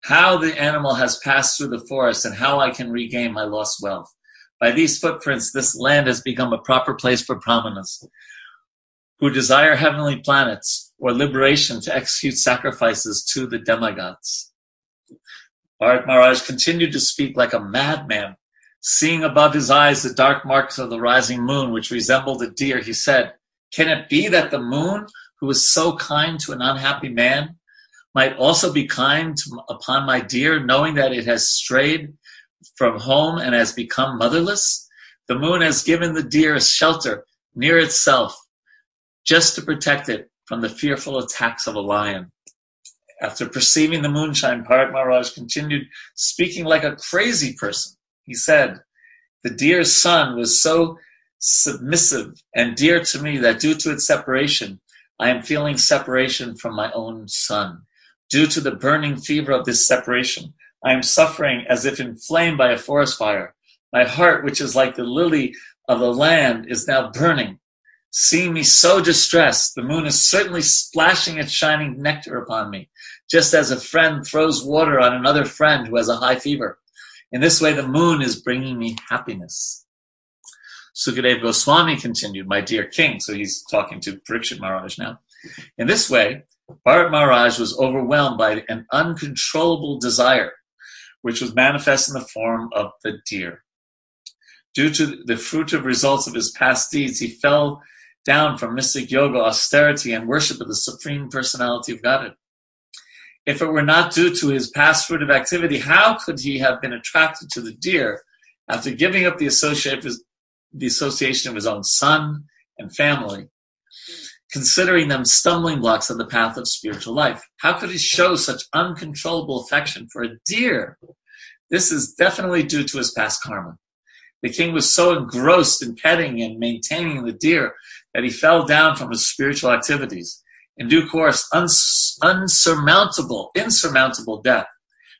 how the animal has passed through the forest and how I can regain my lost wealth. By these footprints, this land has become a proper place for brahmanas who desire heavenly planets or liberation to execute sacrifices to the demigods." Bharat Maharaj continued to speak like a madman. Seeing above his eyes the dark marks of the rising moon, which resembled a deer, he said, "Can it be that the moon, who is so kind to an unhappy man, might also be kind upon my deer, knowing that it has strayed from home and has become motherless? The moon has given the deer a shelter near itself, just to protect it from the fearful attacks of a lion." After perceiving the moonshine, Bharat Maharaj continued speaking like a crazy person. He said, "The deer's son was so submissive and dear to me that due to its separation, I am feeling separation from my own son. Due to the burning fever of this separation, I am suffering as if inflamed by a forest fire. My heart, which is like the lily of the land, is now burning. Seeing me so distressed, the moon is certainly splashing its shining nectar upon me, just as a friend throws water on another friend who has a high fever. In this way, the moon is bringing me happiness." Sukadeva Goswami continued, "My dear king," so he's talking to Parikshit Maharaj now. "In this way, Bharat Maharaj was overwhelmed by an uncontrollable desire, which was manifest in the form of the deer. Due to the fruitive results of his past deeds, he fell down from mystic yoga, austerity, and worship of the Supreme Personality of Godhead. If it were not due to his past fruitive activity, how could he have been attracted to the deer after giving up the association of his own son and family, considering them stumbling blocks on the path of spiritual life? How could he show such uncontrollable affection for a deer? This is definitely due to his past karma. The king was so engrossed in petting and maintaining the deer that he fell down from his spiritual activities. In due course, insurmountable death,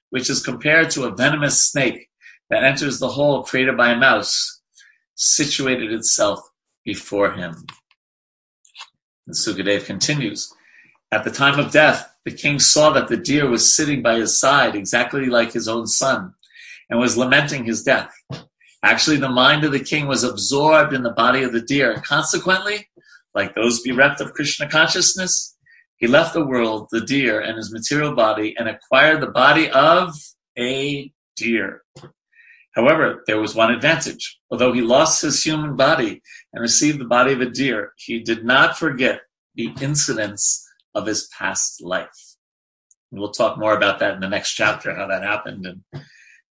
which is compared to a venomous snake that enters the hole created by a mouse, situated itself before him." And Sukadeva continues, "At the time of death, the king saw that the deer was sitting by his side, exactly like his own son, and was lamenting his death. Actually, the mind of the king was absorbed in the body of the deer. Consequently, like those bereft of Krishna consciousness, he left the world, the deer, and his material body, and acquired the body of a deer. However, there was one advantage. Although he lost his human body and received the body of a deer, he did not forget the incidents of his past life." And we'll talk more about that in the next chapter, how that happened and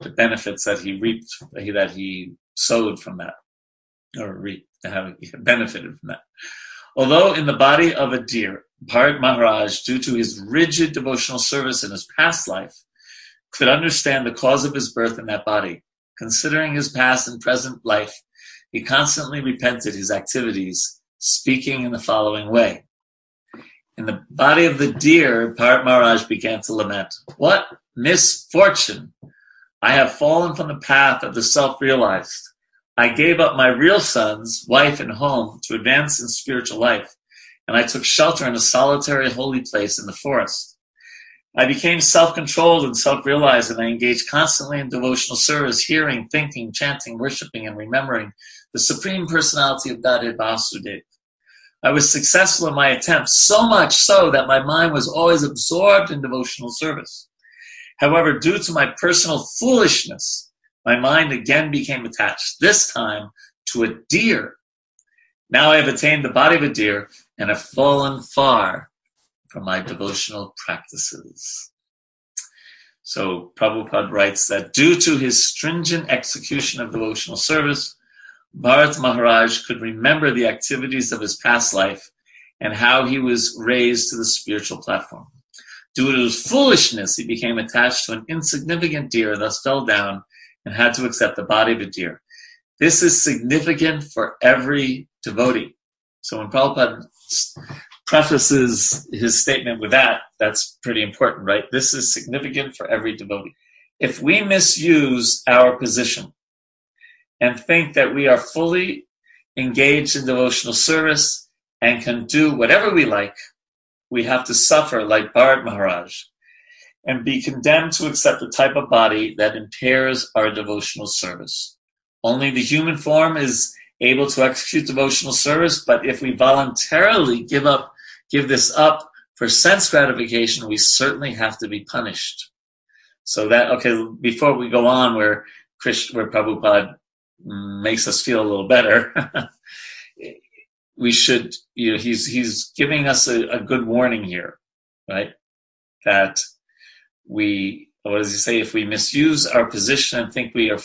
the benefits that he reaped, that he sowed from that, or reaped, how he benefited from that. "Although in the body of a deer, Bharat Maharaj, due to his rigid devotional service in his past life, could understand the cause of his birth in that body. Considering his past and present life, he constantly repented his activities, speaking in the following way. In the body of the deer, Bharat Maharaj began to lament, 'What misfortune! I have fallen from the path of the self-realized. I gave up my real sons, wife, and home to advance in spiritual life, and I took shelter in a solitary holy place in the forest. I became self-controlled and self-realized, and I engaged constantly in devotional service, hearing, thinking, chanting, worshiping, and remembering the Supreme Personality of Godhead Vasudeva. I was successful in my attempts, so much so that my mind was always absorbed in devotional service. However, due to my personal foolishness, my mind again became attached, this time to a deer. Now I have attained the body of a deer and have fallen far from my devotional practices. So Prabhupada writes that due to his stringent execution of devotional service, Bharata Maharaj could remember the activities of his past life and how he was raised to the spiritual platform. Due to his foolishness, he became attached to an insignificant deer, thus fell down and had to accept the body of a deer. This is significant for every devotee. So when Prabhupada prefaces his statement with that, that's pretty important, right? This is significant for every devotee. If we misuse our position and think that we are fully engaged in devotional service and can do whatever we like, we have to suffer like Bharat Maharaj and be condemned to accept the type of body that impairs our devotional service. Only the human form is able to execute devotional service, but if we voluntarily give this up for sense gratification, we certainly have to be punished. So that, okay, before we go on where Prabhupada makes us feel a little better, we should, you know, he's giving us a good warning here, right? That we, what does he say? If we misuse our position and think we are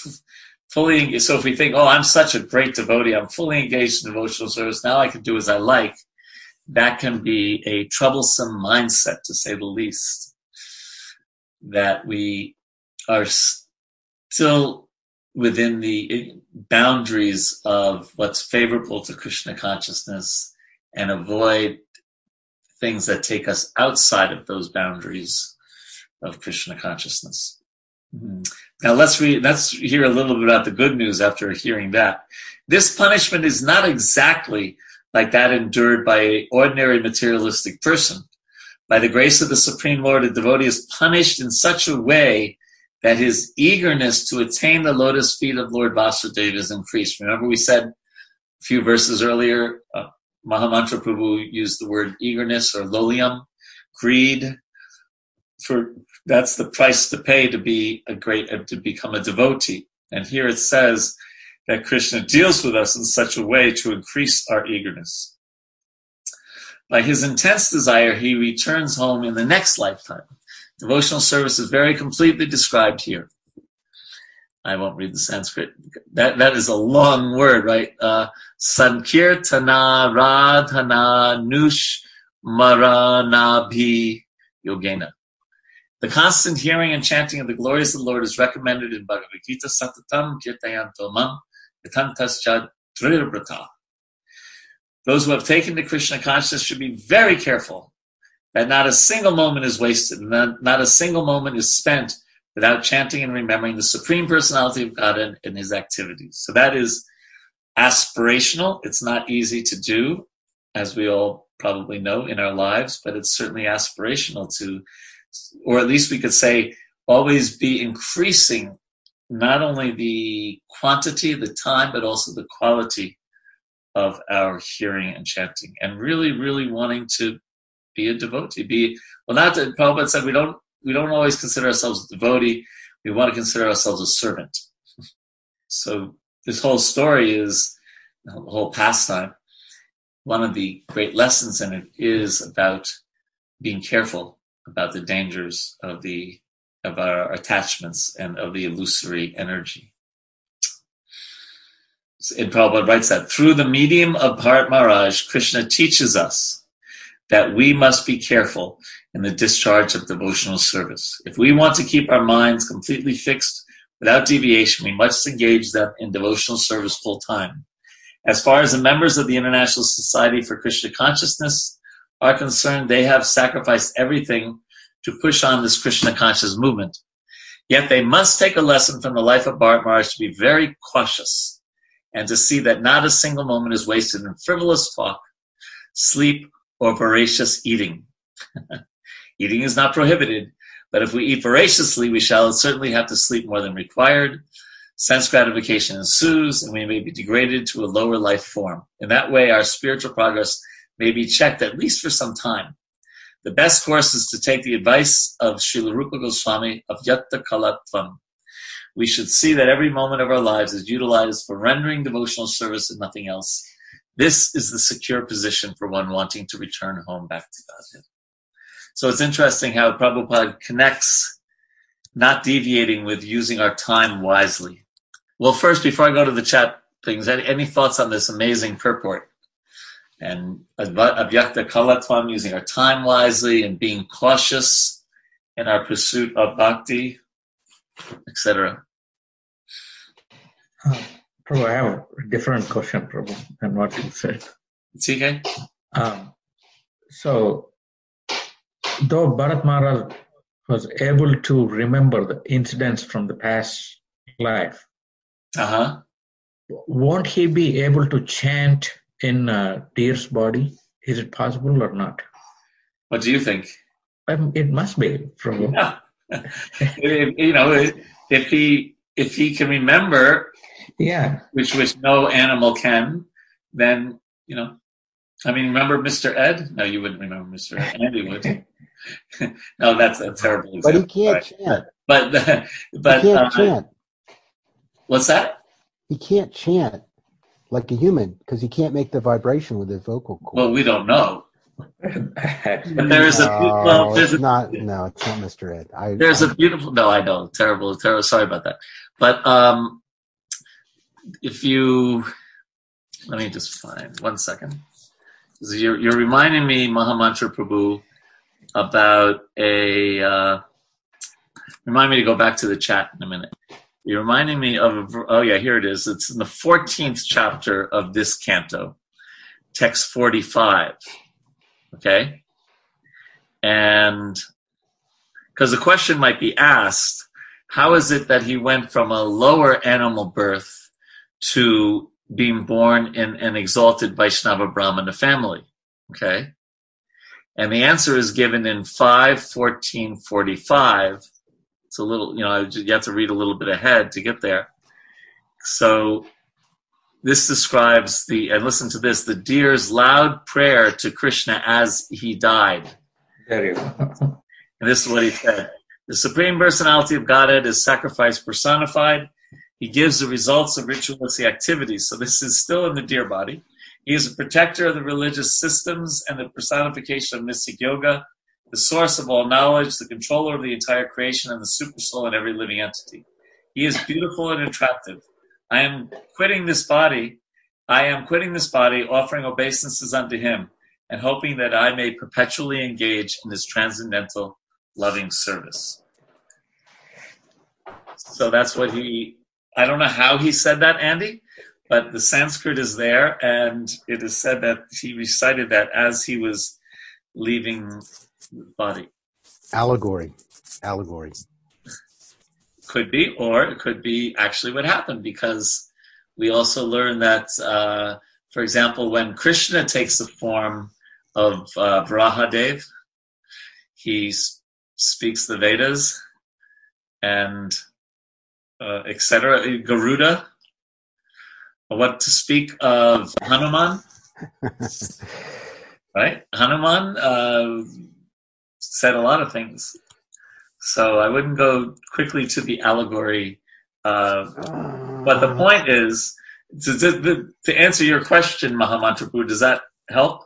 fully engaged, so if we think, oh, I'm such a great devotee, I'm fully engaged in devotional service, now I can do as I like, that can be a troublesome mindset, to say the least, that we are still within the boundaries of what's favorable to Krishna consciousness and avoid things that take us outside of those boundaries of Krishna consciousness. Mm-hmm. Now let's hear a little bit about the good news after hearing that. This punishment is not exactly like that endured by an ordinary materialistic person. By the grace of the Supreme Lord, a devotee is punished in such a way that his eagerness to attain the lotus feet of Lord Vasudeva is increased. Remember we said a few verses earlier, Mahamantra Prabhu used the word eagerness or lolium, greed. That's the price to pay to become a devotee. And here it says that Krishna deals with us in such a way to increase our eagerness. By his intense desire, he returns home in the next lifetime. Devotional service is very completely described here. I won't read the Sanskrit. That is a long word, right? Sankirtana radhana nush maranabhi yogena. The constant hearing and chanting of the glories of the Lord is recommended in Bhagavad Gita. Satatam kirtayantomam yatantascha drivrata. Those who have taken to Krishna consciousness should be very careful that not a single moment is wasted, and not a single moment is spent without chanting and remembering the Supreme Personality of God and his activities. So that is aspirational. It's not easy to do, as we all probably know in our lives, but it's certainly aspirational to, or at least we could say, always be increasing not only the quantity, the time, but also the quality of our hearing and chanting, and really, really wanting to be a devotee. Prabhupada said we don't always consider ourselves a devotee. We want to consider ourselves a servant. So this whole story is, the whole pastime, one of the great lessons in it is about being careful about the dangers of our attachments and of the illusory energy. And Prabhupada writes that through the medium of Bharat Maharaj, Krishna teaches us that we must be careful in the discharge of devotional service. If we want to keep our minds completely fixed without deviation, we must engage them in devotional service full time. As far as the members of the International Society for Krishna Consciousness are concerned, they have sacrificed everything to push on this Krishna conscious movement. Yet they must take a lesson from the life of Bharat Maharaj to be very cautious and to see that not a single moment is wasted in frivolous talk, sleep, or voracious eating. Eating is not prohibited, but if we eat voraciously, we shall certainly have to sleep more than required. Sense gratification ensues, and we may be degraded to a lower life form. In that way, our spiritual progress may be checked at least for some time. The best course is to take the advice of Srila Rupa Goswami of Yatta Kalatvam. We should see that every moment of our lives is utilized for rendering devotional service and nothing else. This is the secure position for one wanting to return home back to Godhead. So it's interesting how Prabhupada connects not deviating with using our time wisely. Well, first, before I go to the chat things, any thoughts on this amazing purport? And Avyakta Kalatvam, using our time wisely and being cautious in our pursuit of bhakti, etc. Prabhu, I have a different question, Prabhu, than what you said. It's okay. So, though Bharat Maharaj was able to remember the incidents from the past life, won't he be able to chant in deer's body? Is it possible or not? What do you think? It must be, Prabhu. Yeah. You know, if he can remember, yeah, which no animal can, then, you know, I mean, remember Mr. Ed? No, you wouldn't remember Mr. Ed. Andy would. No, that's a terrible example. But he can't chant. But he can't chant. What's that? He can't chant like a human because he can't make the vibration with his vocal cord. Well, we don't know. But there is a it's not Mr. Ed. Terrible. Sorry about that. But let me just find 1 second. You're reminding me, Mahamantra Prabhu, about a remind me to go back to the chat in a minute. You're reminding me of here it is. It's in the 14th chapter of this canto, text 45. Okay, and because the question might be asked, how is it that he went from a lower animal birth to being born in an exalted Vaishnava Brahmana family? Okay, and the answer is given in 5:14:45. It's a little, you have to read a little bit ahead to get there. So this describes listen to this, the deer's loud prayer to Krishna as he died. There you go. And this is what he said. The Supreme Personality of Godhead is sacrifice personified. He gives the results of ritualistic activities. So this is still in the deer body. He is a protector of the religious systems and the personification of mystic yoga, the source of all knowledge, the controller of the entire creation, and the supersoul in every living entity. He is beautiful and attractive. I am quitting this body, offering obeisances unto him, and hoping that I may perpetually engage in his transcendental loving service. So that's what I don't know how he said that, Andy, but the Sanskrit is there, and it is said that he recited that as he was leaving the body. Allegory. Could be, or it could be actually what happened, because we also learn that, for example, when Krishna takes the form of Varahadev, he speaks the Vedas and etc. Garuda, what to speak of Hanuman, right? Hanuman said a lot of things. So I wouldn't go quickly to the allegory. But the point is, to answer your question, Mahamantra Prabhu, does that help,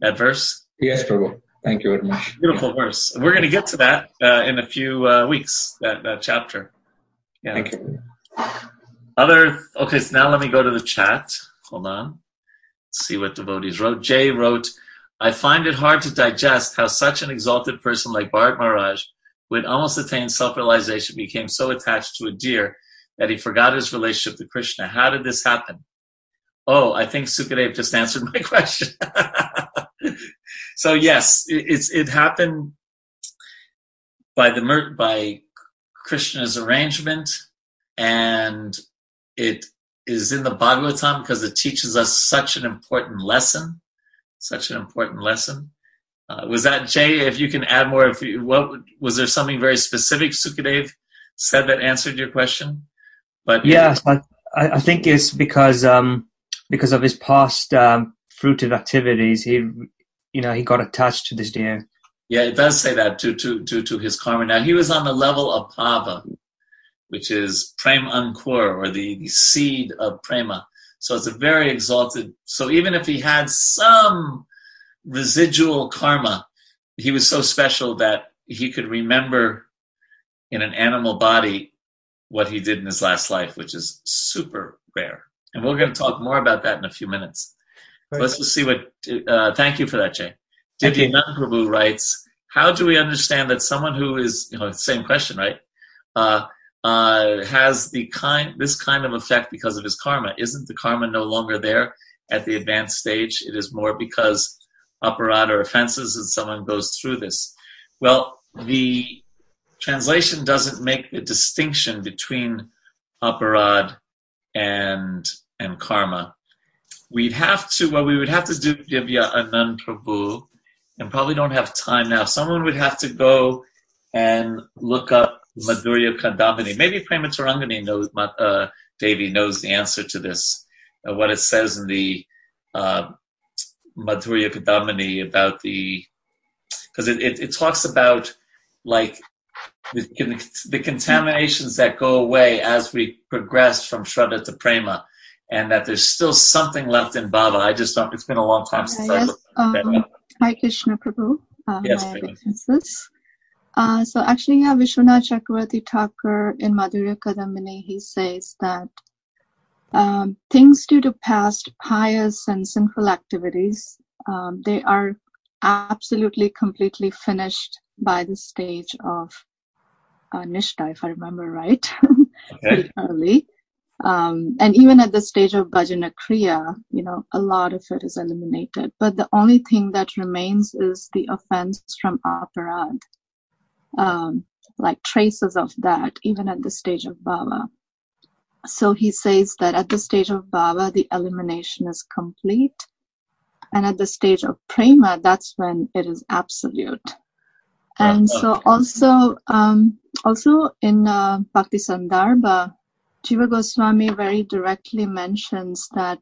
that verse? Yes, Prabhu. Thank you very much. Beautiful verse. We're going to get to that in a few weeks, that chapter. Yeah. Thank you. Okay, so now let me go to the chat. Hold on. Let's see what devotees wrote. Jay wrote, I find it hard to digest how such an exalted person like Bharat Maharaj, who had almost attained self-realization, became so attached to a deer that he forgot his relationship to Krishna. How did this happen? Oh, I think Sukadev just answered my question. So yes, it happened by Krishna's arrangement, and it is in the Bhagavatam because it teaches us such an important lesson. Such an important lesson. Was that, Jay, if you can add more, was there something very specific Sukadev said that answered your question? But yes, I think it's because of his past fruitive activities, he got attached to this deer. Yeah, it does say that to his karma. Now, he was on the level of Pava, which is Prem Ankur, or the seed of Prema. So it's a very exalted. So even if he had some residual karma, he was so special that he could remember in an animal body what he did in his last life, which is super rare. And we're going to talk more about that in a few minutes. Right. Let's just see what, thank you for that, Jay. Divyanand Prabhu writes, how do we understand that someone who is, same question, right? Has this kind of effect because of his karma? Isn't the karma no longer there at the advanced stage? It is more because aparadha or offenses, and someone goes through this. Well, the translation doesn't make the distinction between aparadha and karma. We would have to do, Divyanand Prabhu, and probably don't have time now. Someone would have to go and look up Madhurya Kandamini. Maybe Prema Tarangani knows, Devi knows the answer to this, what it says in the Madhurya Kandamini about the, because it talks about like the contaminations that go away as we progress from Shraddha to Prema, and that there's still something left in Bhava. I just don't, it's been a long time since I looked at that. Hi, Krishna Prabhu. Yes, so actually, Vishwanath Chakravarti Thakur in Madhurya Kadambini, he says that things due to past pious and sinful activities, they are absolutely, completely finished by the stage of Nishta, if I remember right, pretty early. And even at the stage of Bhajana Kriya, a lot of it is eliminated. But the only thing that remains is the offense from aparadha. Like traces of that, even at the stage of Bhava. So he says that at the stage of Bhava, the elimination is complete. And at the stage of Prema, that's when it is absolute. And so also in Bhakti Sandarbha, Jiva Goswami very directly mentions that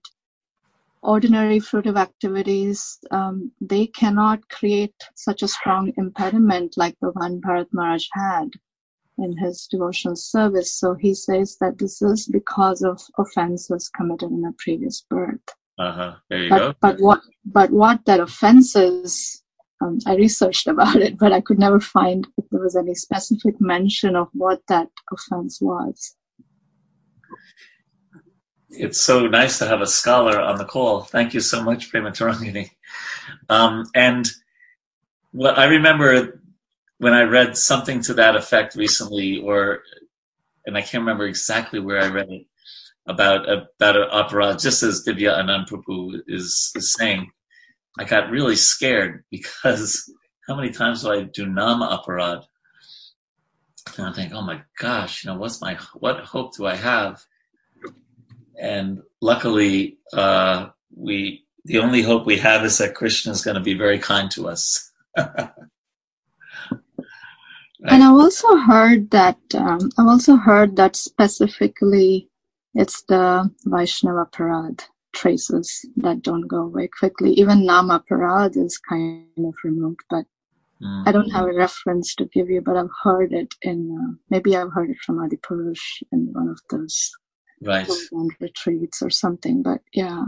ordinary fruitive activities, they cannot create such a strong impediment like the one Bharat Maharaj had in his devotional service. So he says that this is because of offenses committed in a previous birth. There you go. But what that offense is, I researched about it, but I could never find if there was any specific mention of what that offense was. It's so nice to have a scholar on the call. Thank you so much, Prema Tarangini. And what I remember when I read something to that effect recently, and I can't remember exactly where I read it, about an opera, just as Divyanand Prabhu is saying, I got really scared because how many times do I do nama aparad? And I think, oh my gosh, what hope do I have? And luckily, the only hope we have is that Krishna is going to be very kind to us. And I've also heard that specifically, it's the Vaishnava Parad traces that don't go away quickly. Even Nama Parad is kind of removed, but I don't have a reference to give you. But I've heard it from Adipurush in one of those. Right. Retreats or something, but yeah.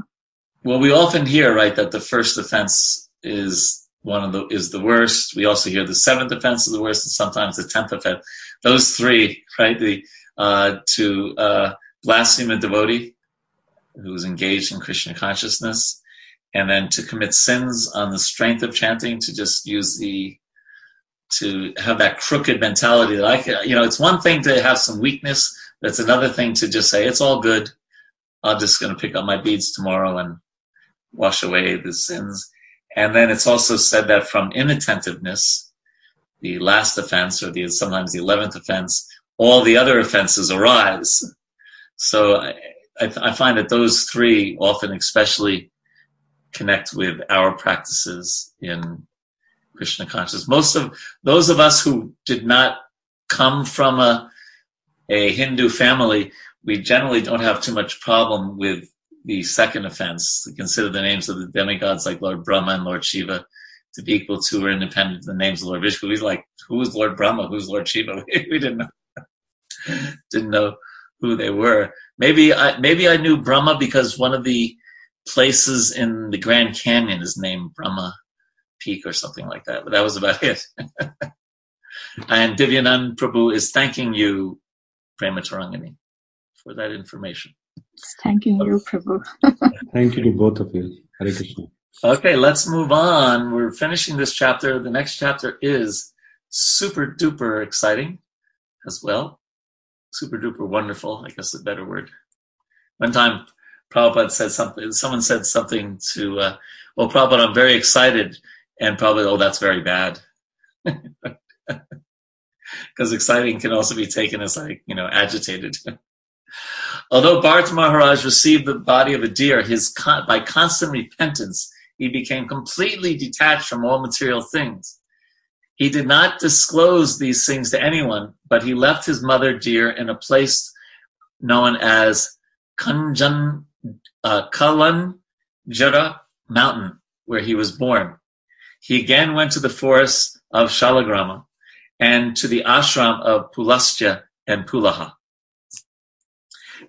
Well, we often hear, right, that the first offense is the worst. We also hear the seventh offense is the worst, and sometimes the 10th offense. Those three, right? To blaspheme a devotee who is engaged in Krishna consciousness, and then to commit sins on the strength of chanting, to just use to have that crooked mentality that it's one thing to have some weakness. That's another thing to just say, it's all good. I'm just going to pick up my beads tomorrow and wash away the sins. And then it's also said that from inattentiveness, the last offense, or sometimes the 11th offense, all the other offenses arise. So I find that those three often especially connect with our practices in Krishna consciousness. Most of those of us who did not come from a Hindu family, we generally don't have too much problem with the second offense. We consider the names of the demigods like Lord Brahma and Lord Shiva to be equal to or independent of the names of Lord Vishnu. We're like, who's Lord Brahma? Who's Lord Shiva? We didn't know who they were. Maybe I knew Brahma because one of the places in the Grand Canyon is named Brahma Peak or something like that. But that was about it. And Divyanand Prabhu is thanking you, Prema Tarangani, for that information. Thanking you, Prabhu. Thank you to both of you. Hare Krishna. Okay, let's move on. We're finishing this chapter. The next chapter is super duper exciting as well. Super duper wonderful, I guess is a better word. One time, Prabhupada said something, someone said something to, well, Prabhupada, I'm very excited. And Prabhupada, oh, that's very bad. Because exciting can also be taken as like, agitated. Although Bharata Maharaj received the body of a deer, by constant repentance, he became completely detached from all material things. He did not disclose these things to anyone, but he left his mother deer in a place known as Kalanjara Mountain, where he was born. He again went to the forest of Shalagrama and to the ashram of Pulastya and Pulaha.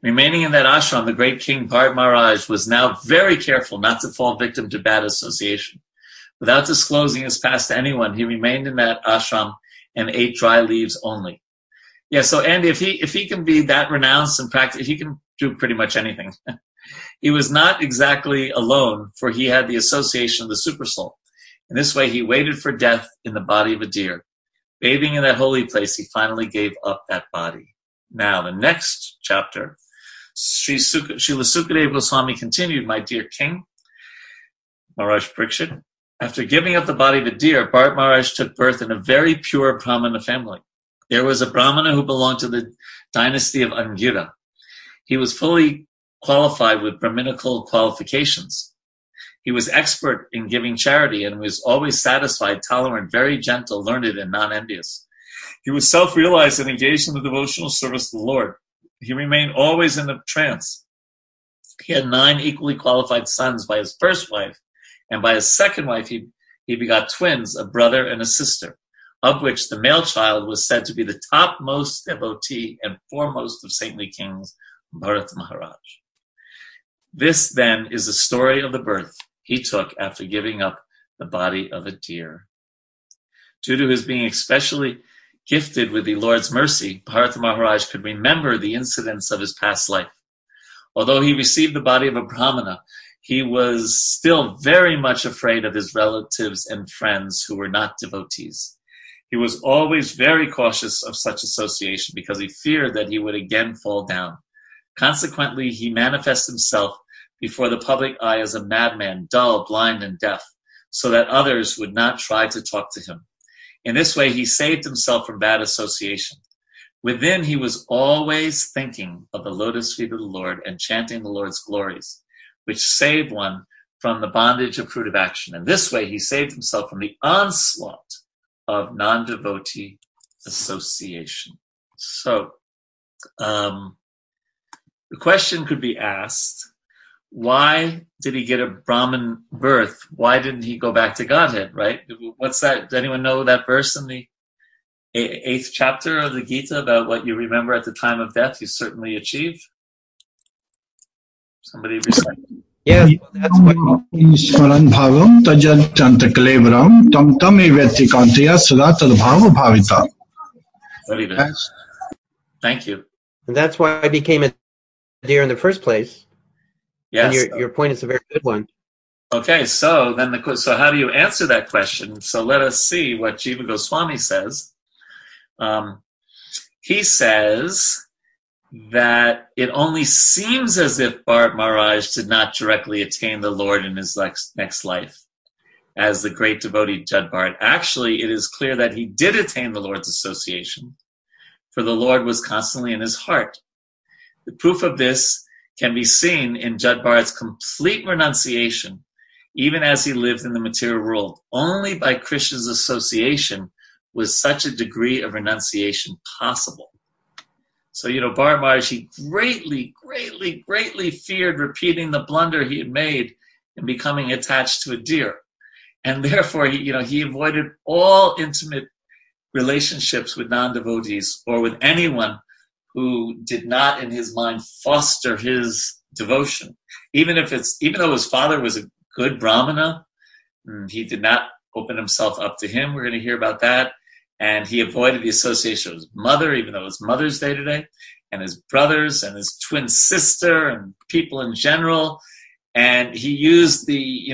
Remaining in that ashram, the great king Bharata Maharaj was now very careful not to fall victim to bad association. Without disclosing his past to anyone, he remained in that ashram and ate dry leaves only. Yeah, so Andy, if he can be that renounced and practice, he can do pretty much anything. He was not exactly alone, for he had the association of the Supersoul. In this way, he waited for death in the body of a deer. Bathing in that holy place, he finally gave up that body. Now, the next chapter, Srila Sukadeva Goswami continued, my dear king, Maharaj Parikshit. After giving up the body of a deer, Bharata Maharaj took birth in a very pure Brahmana family. There was a Brahmana who belonged to the dynasty of Angira. He was fully qualified with Brahminical qualifications. He was expert in giving charity and was always satisfied, tolerant, very gentle, learned, and non-envious. He was self-realized and engaged in the devotional service of the Lord. He remained always in a trance. He had 9 equally qualified sons by his first wife, and by his second wife, he begot twins, a brother and a sister, of which the male child was said to be the topmost devotee and foremost of saintly kings, Bharata Maharaj. This, then, is the story of the birth he took after giving up the body of a deer. Due to his being especially gifted with the Lord's mercy, Bharata Maharaj could remember the incidents of his past life. Although he received the body of a Brahmana, he was still very much afraid of his relatives and friends who were not devotees. He was always very cautious of such association because he feared that he would again fall down. Consequently, he manifests himself before the public eye as a madman, dull, blind, and deaf, so that others would not try to talk to him. In this way, he saved himself from bad association. Within, he was always thinking of the lotus feet of the Lord and chanting the Lord's glories, which saved one from the bondage of fruitive action. And this way, he saved himself from the onslaught of non-devotee association. So, the question could be asked, why did he get a Brahmin birth? Why didn't he go back to Godhead, right? What's that? Does anyone know that verse in the 8th chapter of the Gita about what you remember at the time of death you certainly achieve? Somebody recite. Yeah, that's what Swaran Bhavam Tajad Chantakalebram Tam Tam Eveti Kantiya Sudatad Bhava Bhavita. Very good. Thank you. And that's why I became a deer in the first place. Yes. And your point is a very good one. Okay, so then so how do you answer that question? So let us see what Jiva Goswami says. He says that it only seems as if Bharata Maharaj did not directly attain the Lord in his next life as the great devotee Jada Bharata. Actually, it is clear that he did attain the Lord's association, for the Lord was constantly in his heart. The proof of this can be seen in Jada Bharata's complete renunciation, even as he lived in the material world. Only by Krishna's association was such a degree of renunciation possible. So, you know, Bharat Maharaj, he greatly feared repeating the blunder he had made in becoming attached to a deer. And therefore, he avoided all intimate relationships with non-devotees or with anyone who did not, in his mind, foster his devotion. Even though his father was a good Brahmana, he did not open himself up to him. We're going to hear about that. And he avoided the association of his mother, even though it was Mother's Day today, and his brothers and his twin sister and people in general. And he used the,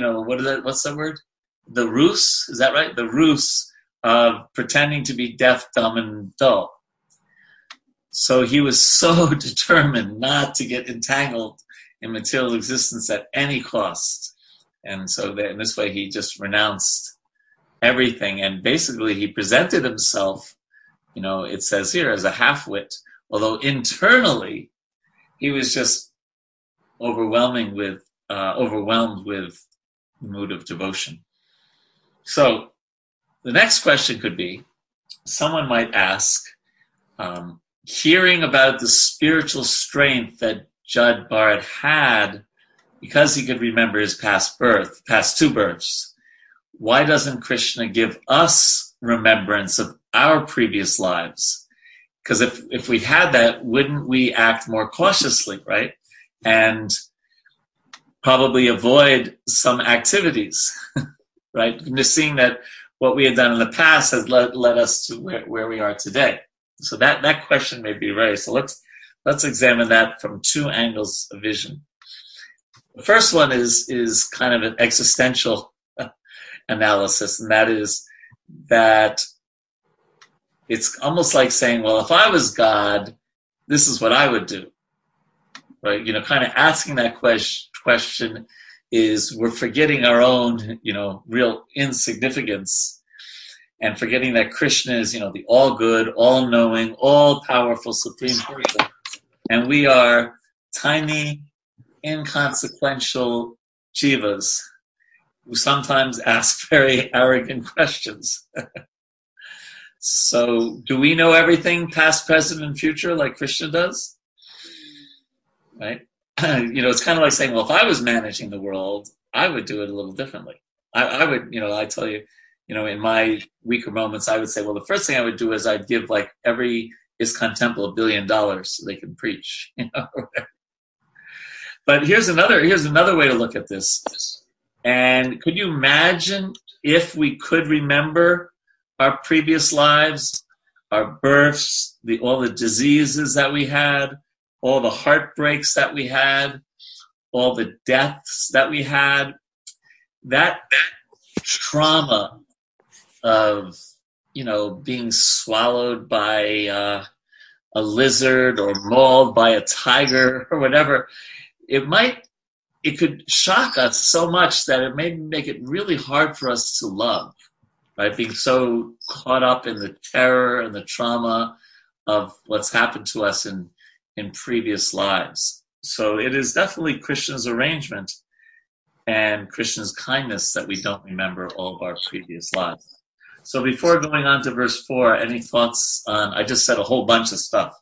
what's that word? The ruse, is that right? The ruse of pretending to be deaf, dumb, and dull. So he was so determined not to get entangled in material existence at any cost. And so in this way, he just renounced everything. And basically, he presented himself, it says here, as a half-wit, although internally, he was just overwhelmed with the mood of devotion. So the next question could be, someone might ask, hearing about the spiritual strength that Jada Bharata had because he could remember his past two births, why doesn't Krishna give us remembrance of our previous lives? Because if we had that, wouldn't we act more cautiously, right? And probably avoid some activities, right? Just seeing that what we had done in the past has led us to where we are today. So that question may be raised. So let's examine that from two angles of vision. The first one is kind of an existential analysis, and that is that it's almost like saying, well, if I was God, this is what I would do, right? Kind of asking that question is we're forgetting our own, real insignificance, and forgetting that Krishna is, the all-good, all-knowing, all-powerful Supreme Person. And we are tiny, inconsequential jivas who sometimes ask very arrogant questions. So do we know everything, past, present, and future, like Krishna does? Right? It's kind of like saying, well, if I was managing the world, I would do it a little differently. I would, in my weaker moments, I would say, well, the first thing I would do is I'd give every ISKCON temple $1 billion so they can preach. But here's another way to look at this. And could you imagine if we could remember our previous lives, our births, all the diseases that we had, all the heartbreaks that we had, all the deaths that we had, that trauma of being swallowed by a lizard or mauled by a tiger or whatever, it could shock us so much that it may make it really hard for us to love, right? Being so caught up in the terror and the trauma of what's happened to us in previous lives. So it is definitely Krishna's arrangement and Krishna's kindness that we don't remember all of our previous lives. So before going on to verse 4, any thoughts on, I just said a whole bunch of stuff.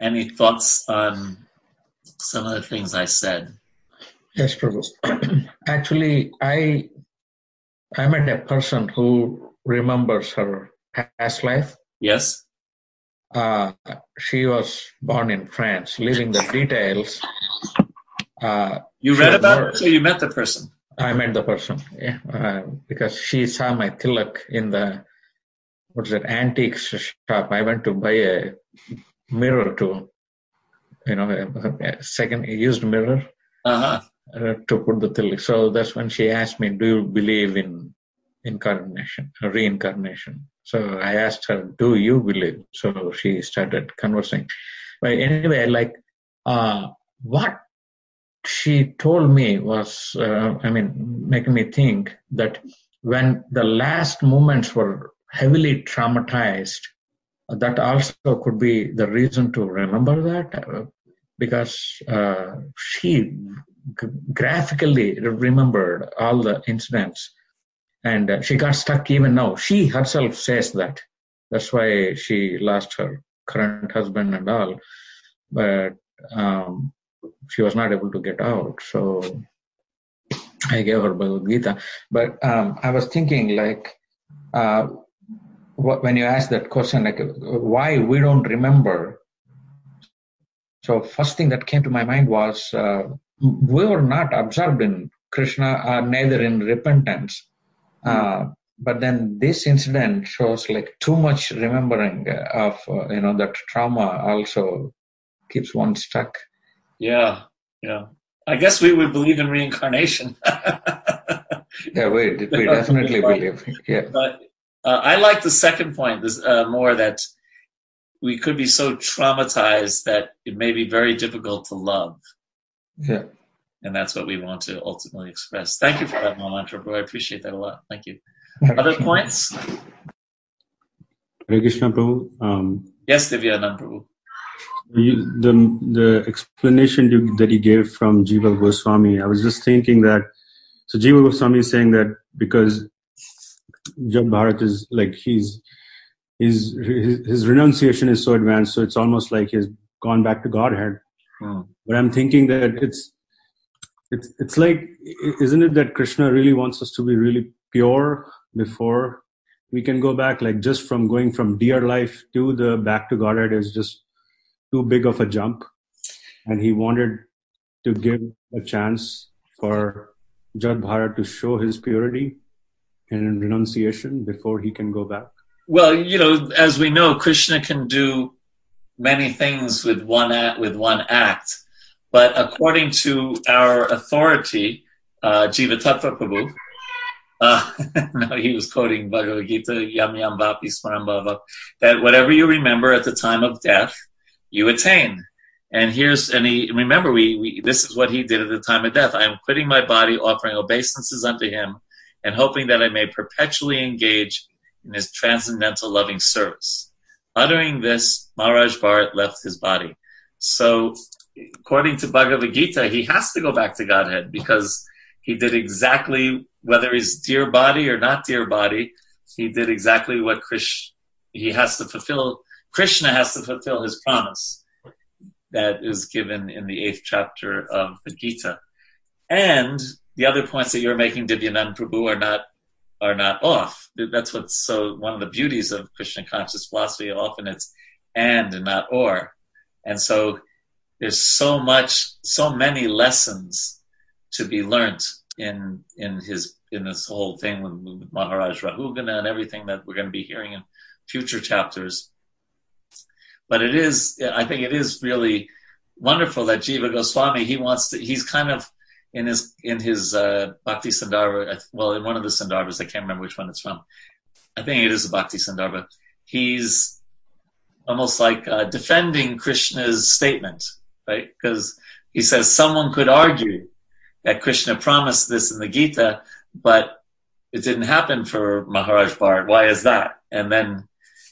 Any thoughts on some of the things I said? Yes, Prabhu. Actually, I'm a person who remembers her past life. Yes. She was born in France, leaving the details. You read about her, so you met the person? I met the person, yeah, because she saw my tilak in the, antique shop. I went to buy a mirror to, a used mirror to put the tilak. So that's when she asked me, do you believe in reincarnation? So I asked her, do you believe? So she started conversing. But anyway, what she told me was, making me think that when the last moments were heavily traumatized, that also could be the reason to remember that. because she graphically remembered all the incidents, and she got stuck even now. She herself says that. That's why she lost her current husband and all, but she was not able to get out. So I gave her Bhagavad Gita. But I was thinking, like, when you asked that question, like, why we don't remember? So first thing that came to my mind was we were not absorbed in Krishna, neither in repentance. But then this incident shows, like, too much remembering of, that trauma also keeps one stuck. Yeah, yeah. I guess we would believe in reincarnation. Yeah, we definitely believe. Yeah. But I like the second point more, that we could be so traumatized that it may be very difficult to love. Yeah. And that's what we want to ultimately express. Thank you for that, Maharaj. I appreciate that a lot. Thank you. Other points? Hare Krishna, Prabhu. Yes, Divyanand, Prabhu. The explanation that you gave from Jiva Goswami, I was just thinking that, so Jiva Goswami is saying that because Jada Bharata is like, his renunciation is so advanced, so it's almost like he's gone back to Godhead. Wow. But I'm thinking that it's like, isn't it that Krishna really wants us to be really pure before we can go back? Like, just from going from dear life to the back to Godhead is just too big of a jump, and he wanted to give a chance for Jada Bharata to show his purity and renunciation before he can go back. Well, as we know, Krishna can do many things with one act, but according to our authority, Jiva Tattva Prabhu, no, he was quoting Bhagavad Gita, Yam Yam Vapi Smaram Bhava, that whatever you remember at the time of death, you attain. And remember, we this is what he did at the time of death. I am quitting my body, offering obeisances unto him, and hoping that I may perpetually engage in his transcendental loving service. Uttering this, Maharaj Bharat left his body. So, according to Bhagavad Gita, he has to go back to Godhead, because he did exactly, whether he's dear body or not dear body, he did exactly what Krishna has to fulfill his promise that is given in the 8th chapter of the Gita. And the other points that you're making, Divyanand Prabhu, are not off. That's what's so one of the beauties of Krishna conscious philosophy. Often it's and not or. And so there's so many lessons to be learned in this whole thing with Maharaj Rahugana and everything that we're going to be hearing in future chapters. But I think it is really wonderful that Jiva Goswami, he's kind of in his Bhakti Sandarbha, well, in one of the Sandarbhas, I can't remember which one it's from. I think it is the Bhakti Sandarbha. He's almost like defending Krishna's statement, right? Because he says someone could argue that Krishna promised this in the Gita, but it didn't happen for Maharaj Bharat. Why is that? And then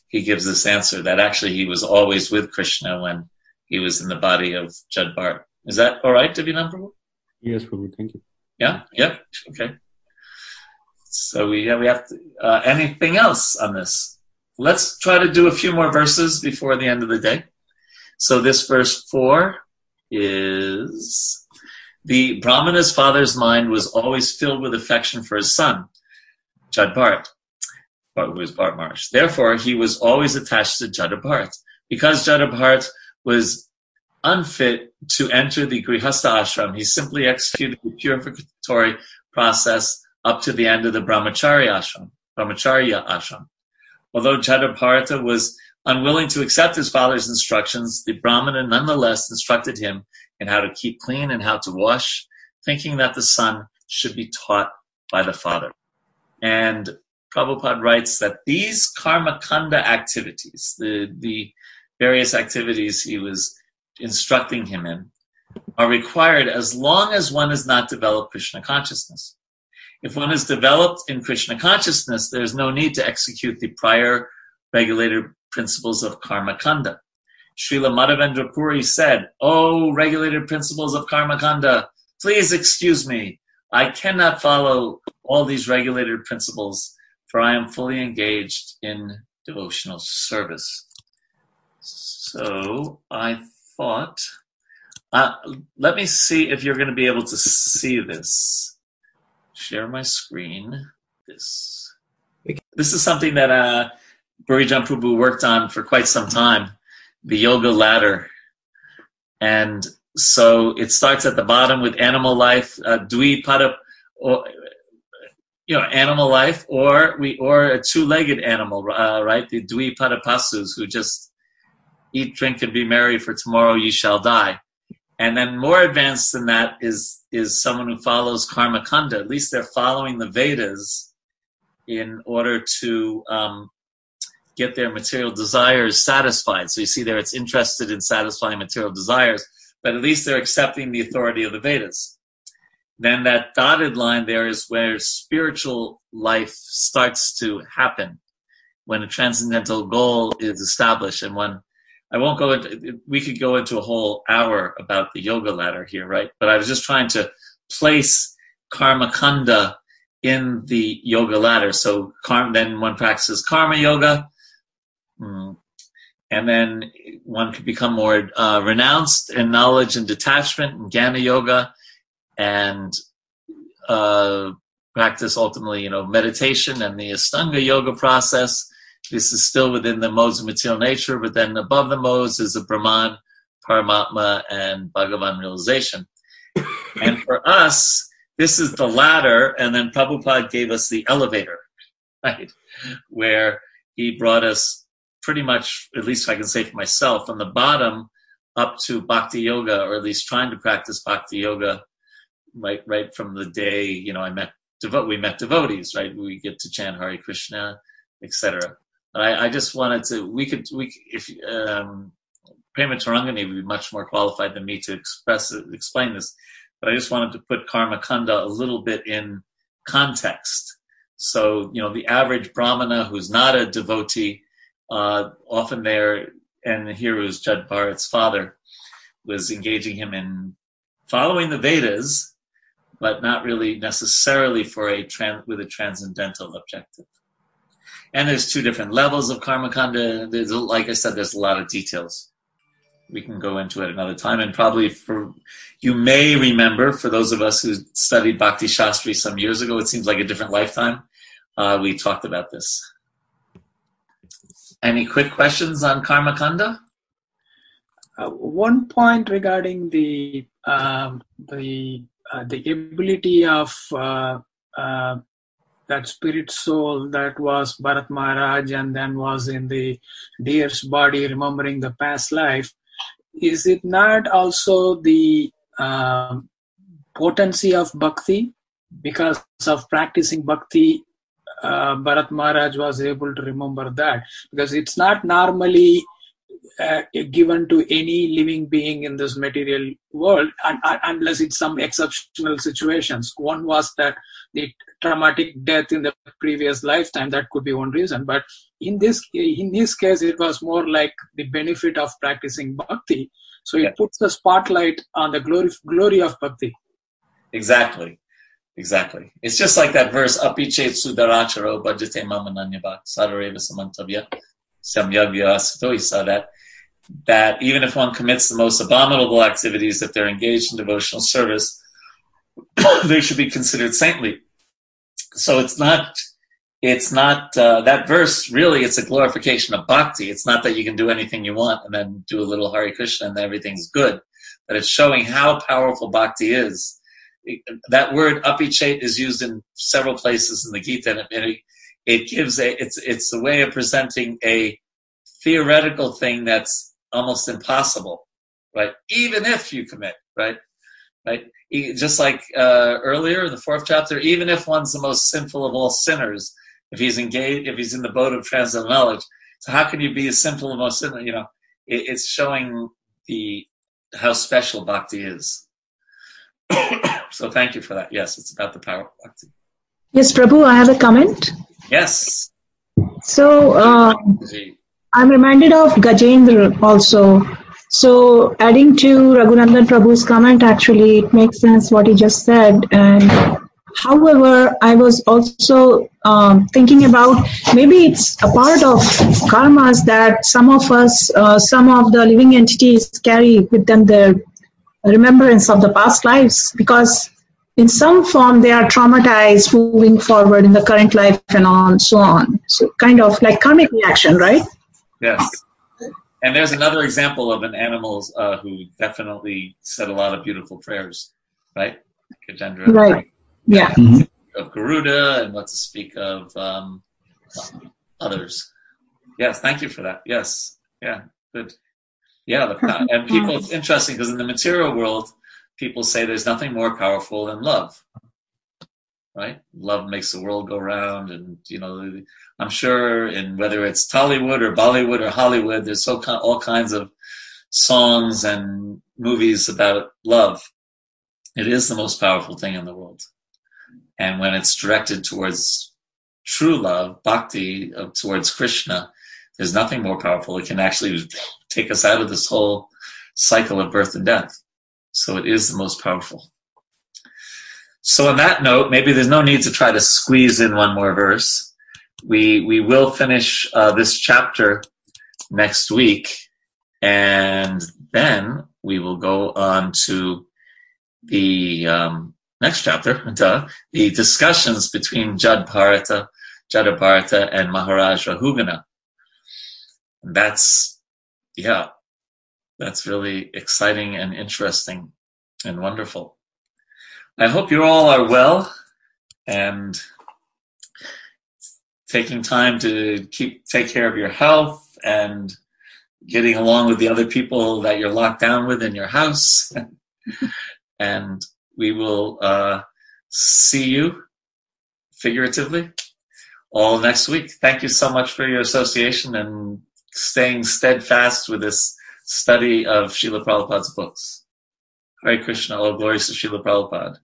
he gives this answer that actually he was always with Krishna when he was in the body of Jada Bharata. Is that all right, Divyanand Prabhu? Yes, Prabhu, thank you. Yeah? Yep. Yeah? Okay. So we have to, anything else on this? Let's try to do a few more verses before the end of the day. So this verse 4 is, the Brahmana's father's mind was always filled with affection for his son, Jada Bharata. Therefore, he was always attached to Jada Bharata. Because Jada Bharata was unfit to enter the Grihastha ashram, he simply executed the purificatory process up to the end of the Brahmacharya ashram. Although Jada Bharata was unwilling to accept his father's instructions, the Brahmana nonetheless instructed him in how to keep clean and how to wash, thinking that the son should be taught by the father. And Prabhupada writes that these Karmakanda activities, the various activities he was instructing him in, are required as long as one has not developed Krishna consciousness. If one is developed in Krishna consciousness, there is no need to execute the prior regulated principles of Karmakanda. Srila Madhavendra Puri said, "Oh, regulated principles of Karmakanda, please excuse me. I cannot follow all these regulated principles, for I am fully engaged in devotional service." So I thought, let me see if you're going to be able to see this. Share my screen. This is something that Burijan Prabhu worked on for quite some time, the yoga ladder. And so it starts at the bottom with animal life, dwi pada, animal life, or a two-legged animal, right? The dwi pada pasus, who just eat, drink, and be merry, for tomorrow ye shall die. And then more advanced than that is someone who follows Karmakanda. At least they're following the Vedas in order to get their material desires satisfied. So you see there, it's interested in satisfying material desires, but at least they're accepting the authority of the Vedas. Then that dotted line there is where spiritual life starts to happen, when a transcendental goal is established. And when I won't go into, we could go into a whole hour about the yoga ladder here, right? But I was just trying to place Karmakanda in the yoga ladder. So then one practices karma yoga, and then one could become more renounced in knowledge and detachment and jnana yoga, and practice ultimately, meditation and the Ashtanga yoga process. This is still within the modes of material nature, but then above the modes is the Brahman, Paramatma, and Bhagavan realization. And for us, this is the ladder, and then Prabhupada gave us the elevator, right? Where he brought us pretty much, at least I can say for myself, from the bottom up to Bhakti Yoga, or at least trying to practice Bhakti Yoga right from the day, we met devotees, right? We get to chant Hare Krishna, etc. I just wanted to, Prema Tarangani would be much more qualified than me to explain this, but I just wanted to put Karmakanda a little bit in context. So, the average Brahmana who's not a devotee, often there, and here was Jada Bharata's father, was engaging him in following the Vedas, but not really necessarily with a transcendental objective. And there's two different levels of Karmakanda. There's, like I said, there's a lot of details. We can go into it another time. And probably you may remember, for those of us who studied Bhakti Shastri some years ago, it seems like a different lifetime, we talked about this. Any quick questions on Karmakanda? One point regarding the ability of that spirit soul that was Bharat Maharaj and then was in the deer's body, remembering the past life. Is it not also the potency of bhakti? Because of practicing bhakti, Bharat Maharaj was able to remember that. Because it's not normally given to any living being in this material world, unless it's some exceptional situations. One was that the traumatic death in the previous lifetime, that could be one reason. But in this case, it was more like the benefit of practicing bhakti. So it puts the spotlight on the glory of bhakti. Exactly. It's just like that verse, api chet sudaracharo bhajate mama nanyabha sadareva samantavya samyagya asato. He saw that even if one commits the most abominable activities, if they're engaged in devotional service, they should be considered saintly. So it's not that verse, really, it's a glorification of bhakti. It's not that you can do anything you want and then do a little Hare Krishna and everything's good. But it's showing how powerful bhakti is. That word apichet is used in several places in the Gita, and it gives it's a way of presenting a theoretical thing that's almost impossible, right? Even if you commit, right? Just like earlier in the 4th chapter, even if one's the most sinful of all sinners, if he's in the boat of transcendental knowledge, so how can you be as sinful as most sinner? It's showing how special bhakti is. So thank you for that. Yes, it's about the power of bhakti. Yes, Prabhu, I have a comment. Yes. So I'm reminded of Gajendra also. So adding to Raghunandan Prabhu's comment, actually, it makes sense what he just said. And however, I was also thinking about, maybe it's a part of karmas that some of us, some of the living entities carry with them the remembrance of the past lives, because in some form they are traumatized moving forward in the current life and on, so on. So kind of like karmic reaction, right? Yes. And there's another example of an animal who definitely said a lot of beautiful prayers, right? Gajendra. Right. Yeah. Of Garuda, and let's speak of others. Yes, thank you for that. Yes. Yeah, good. Yeah, and people, it's interesting because in the material world, people say there's nothing more powerful than love, right? Love makes the world go round, and you know, I'm sure in whether it's Tollywood or Bollywood or Hollywood, there's so all kinds of songs and movies about love. It is the most powerful thing in the world, and when it's directed towards true love, bhakti, towards Krishna, there's nothing more powerful. It can actually take us out of this whole cycle of birth and death. So it is the most powerful. So on that note, maybe there's no need to try to squeeze in one more verse. We will finish this chapter next week, and then we will go on to the next chapter, the discussions between Jada Bharata and Maharaj Rahugana. That's really exciting and interesting and wonderful. I hope you all are well and taking time to take care of your health and getting along with the other people that you're locked down with in your house. And we will see you, figuratively, all next week. Thank you so much for your association and staying steadfast with this study of Srila Prabhupada's books. Hare Krishna, all glories to Srila Prabhupada.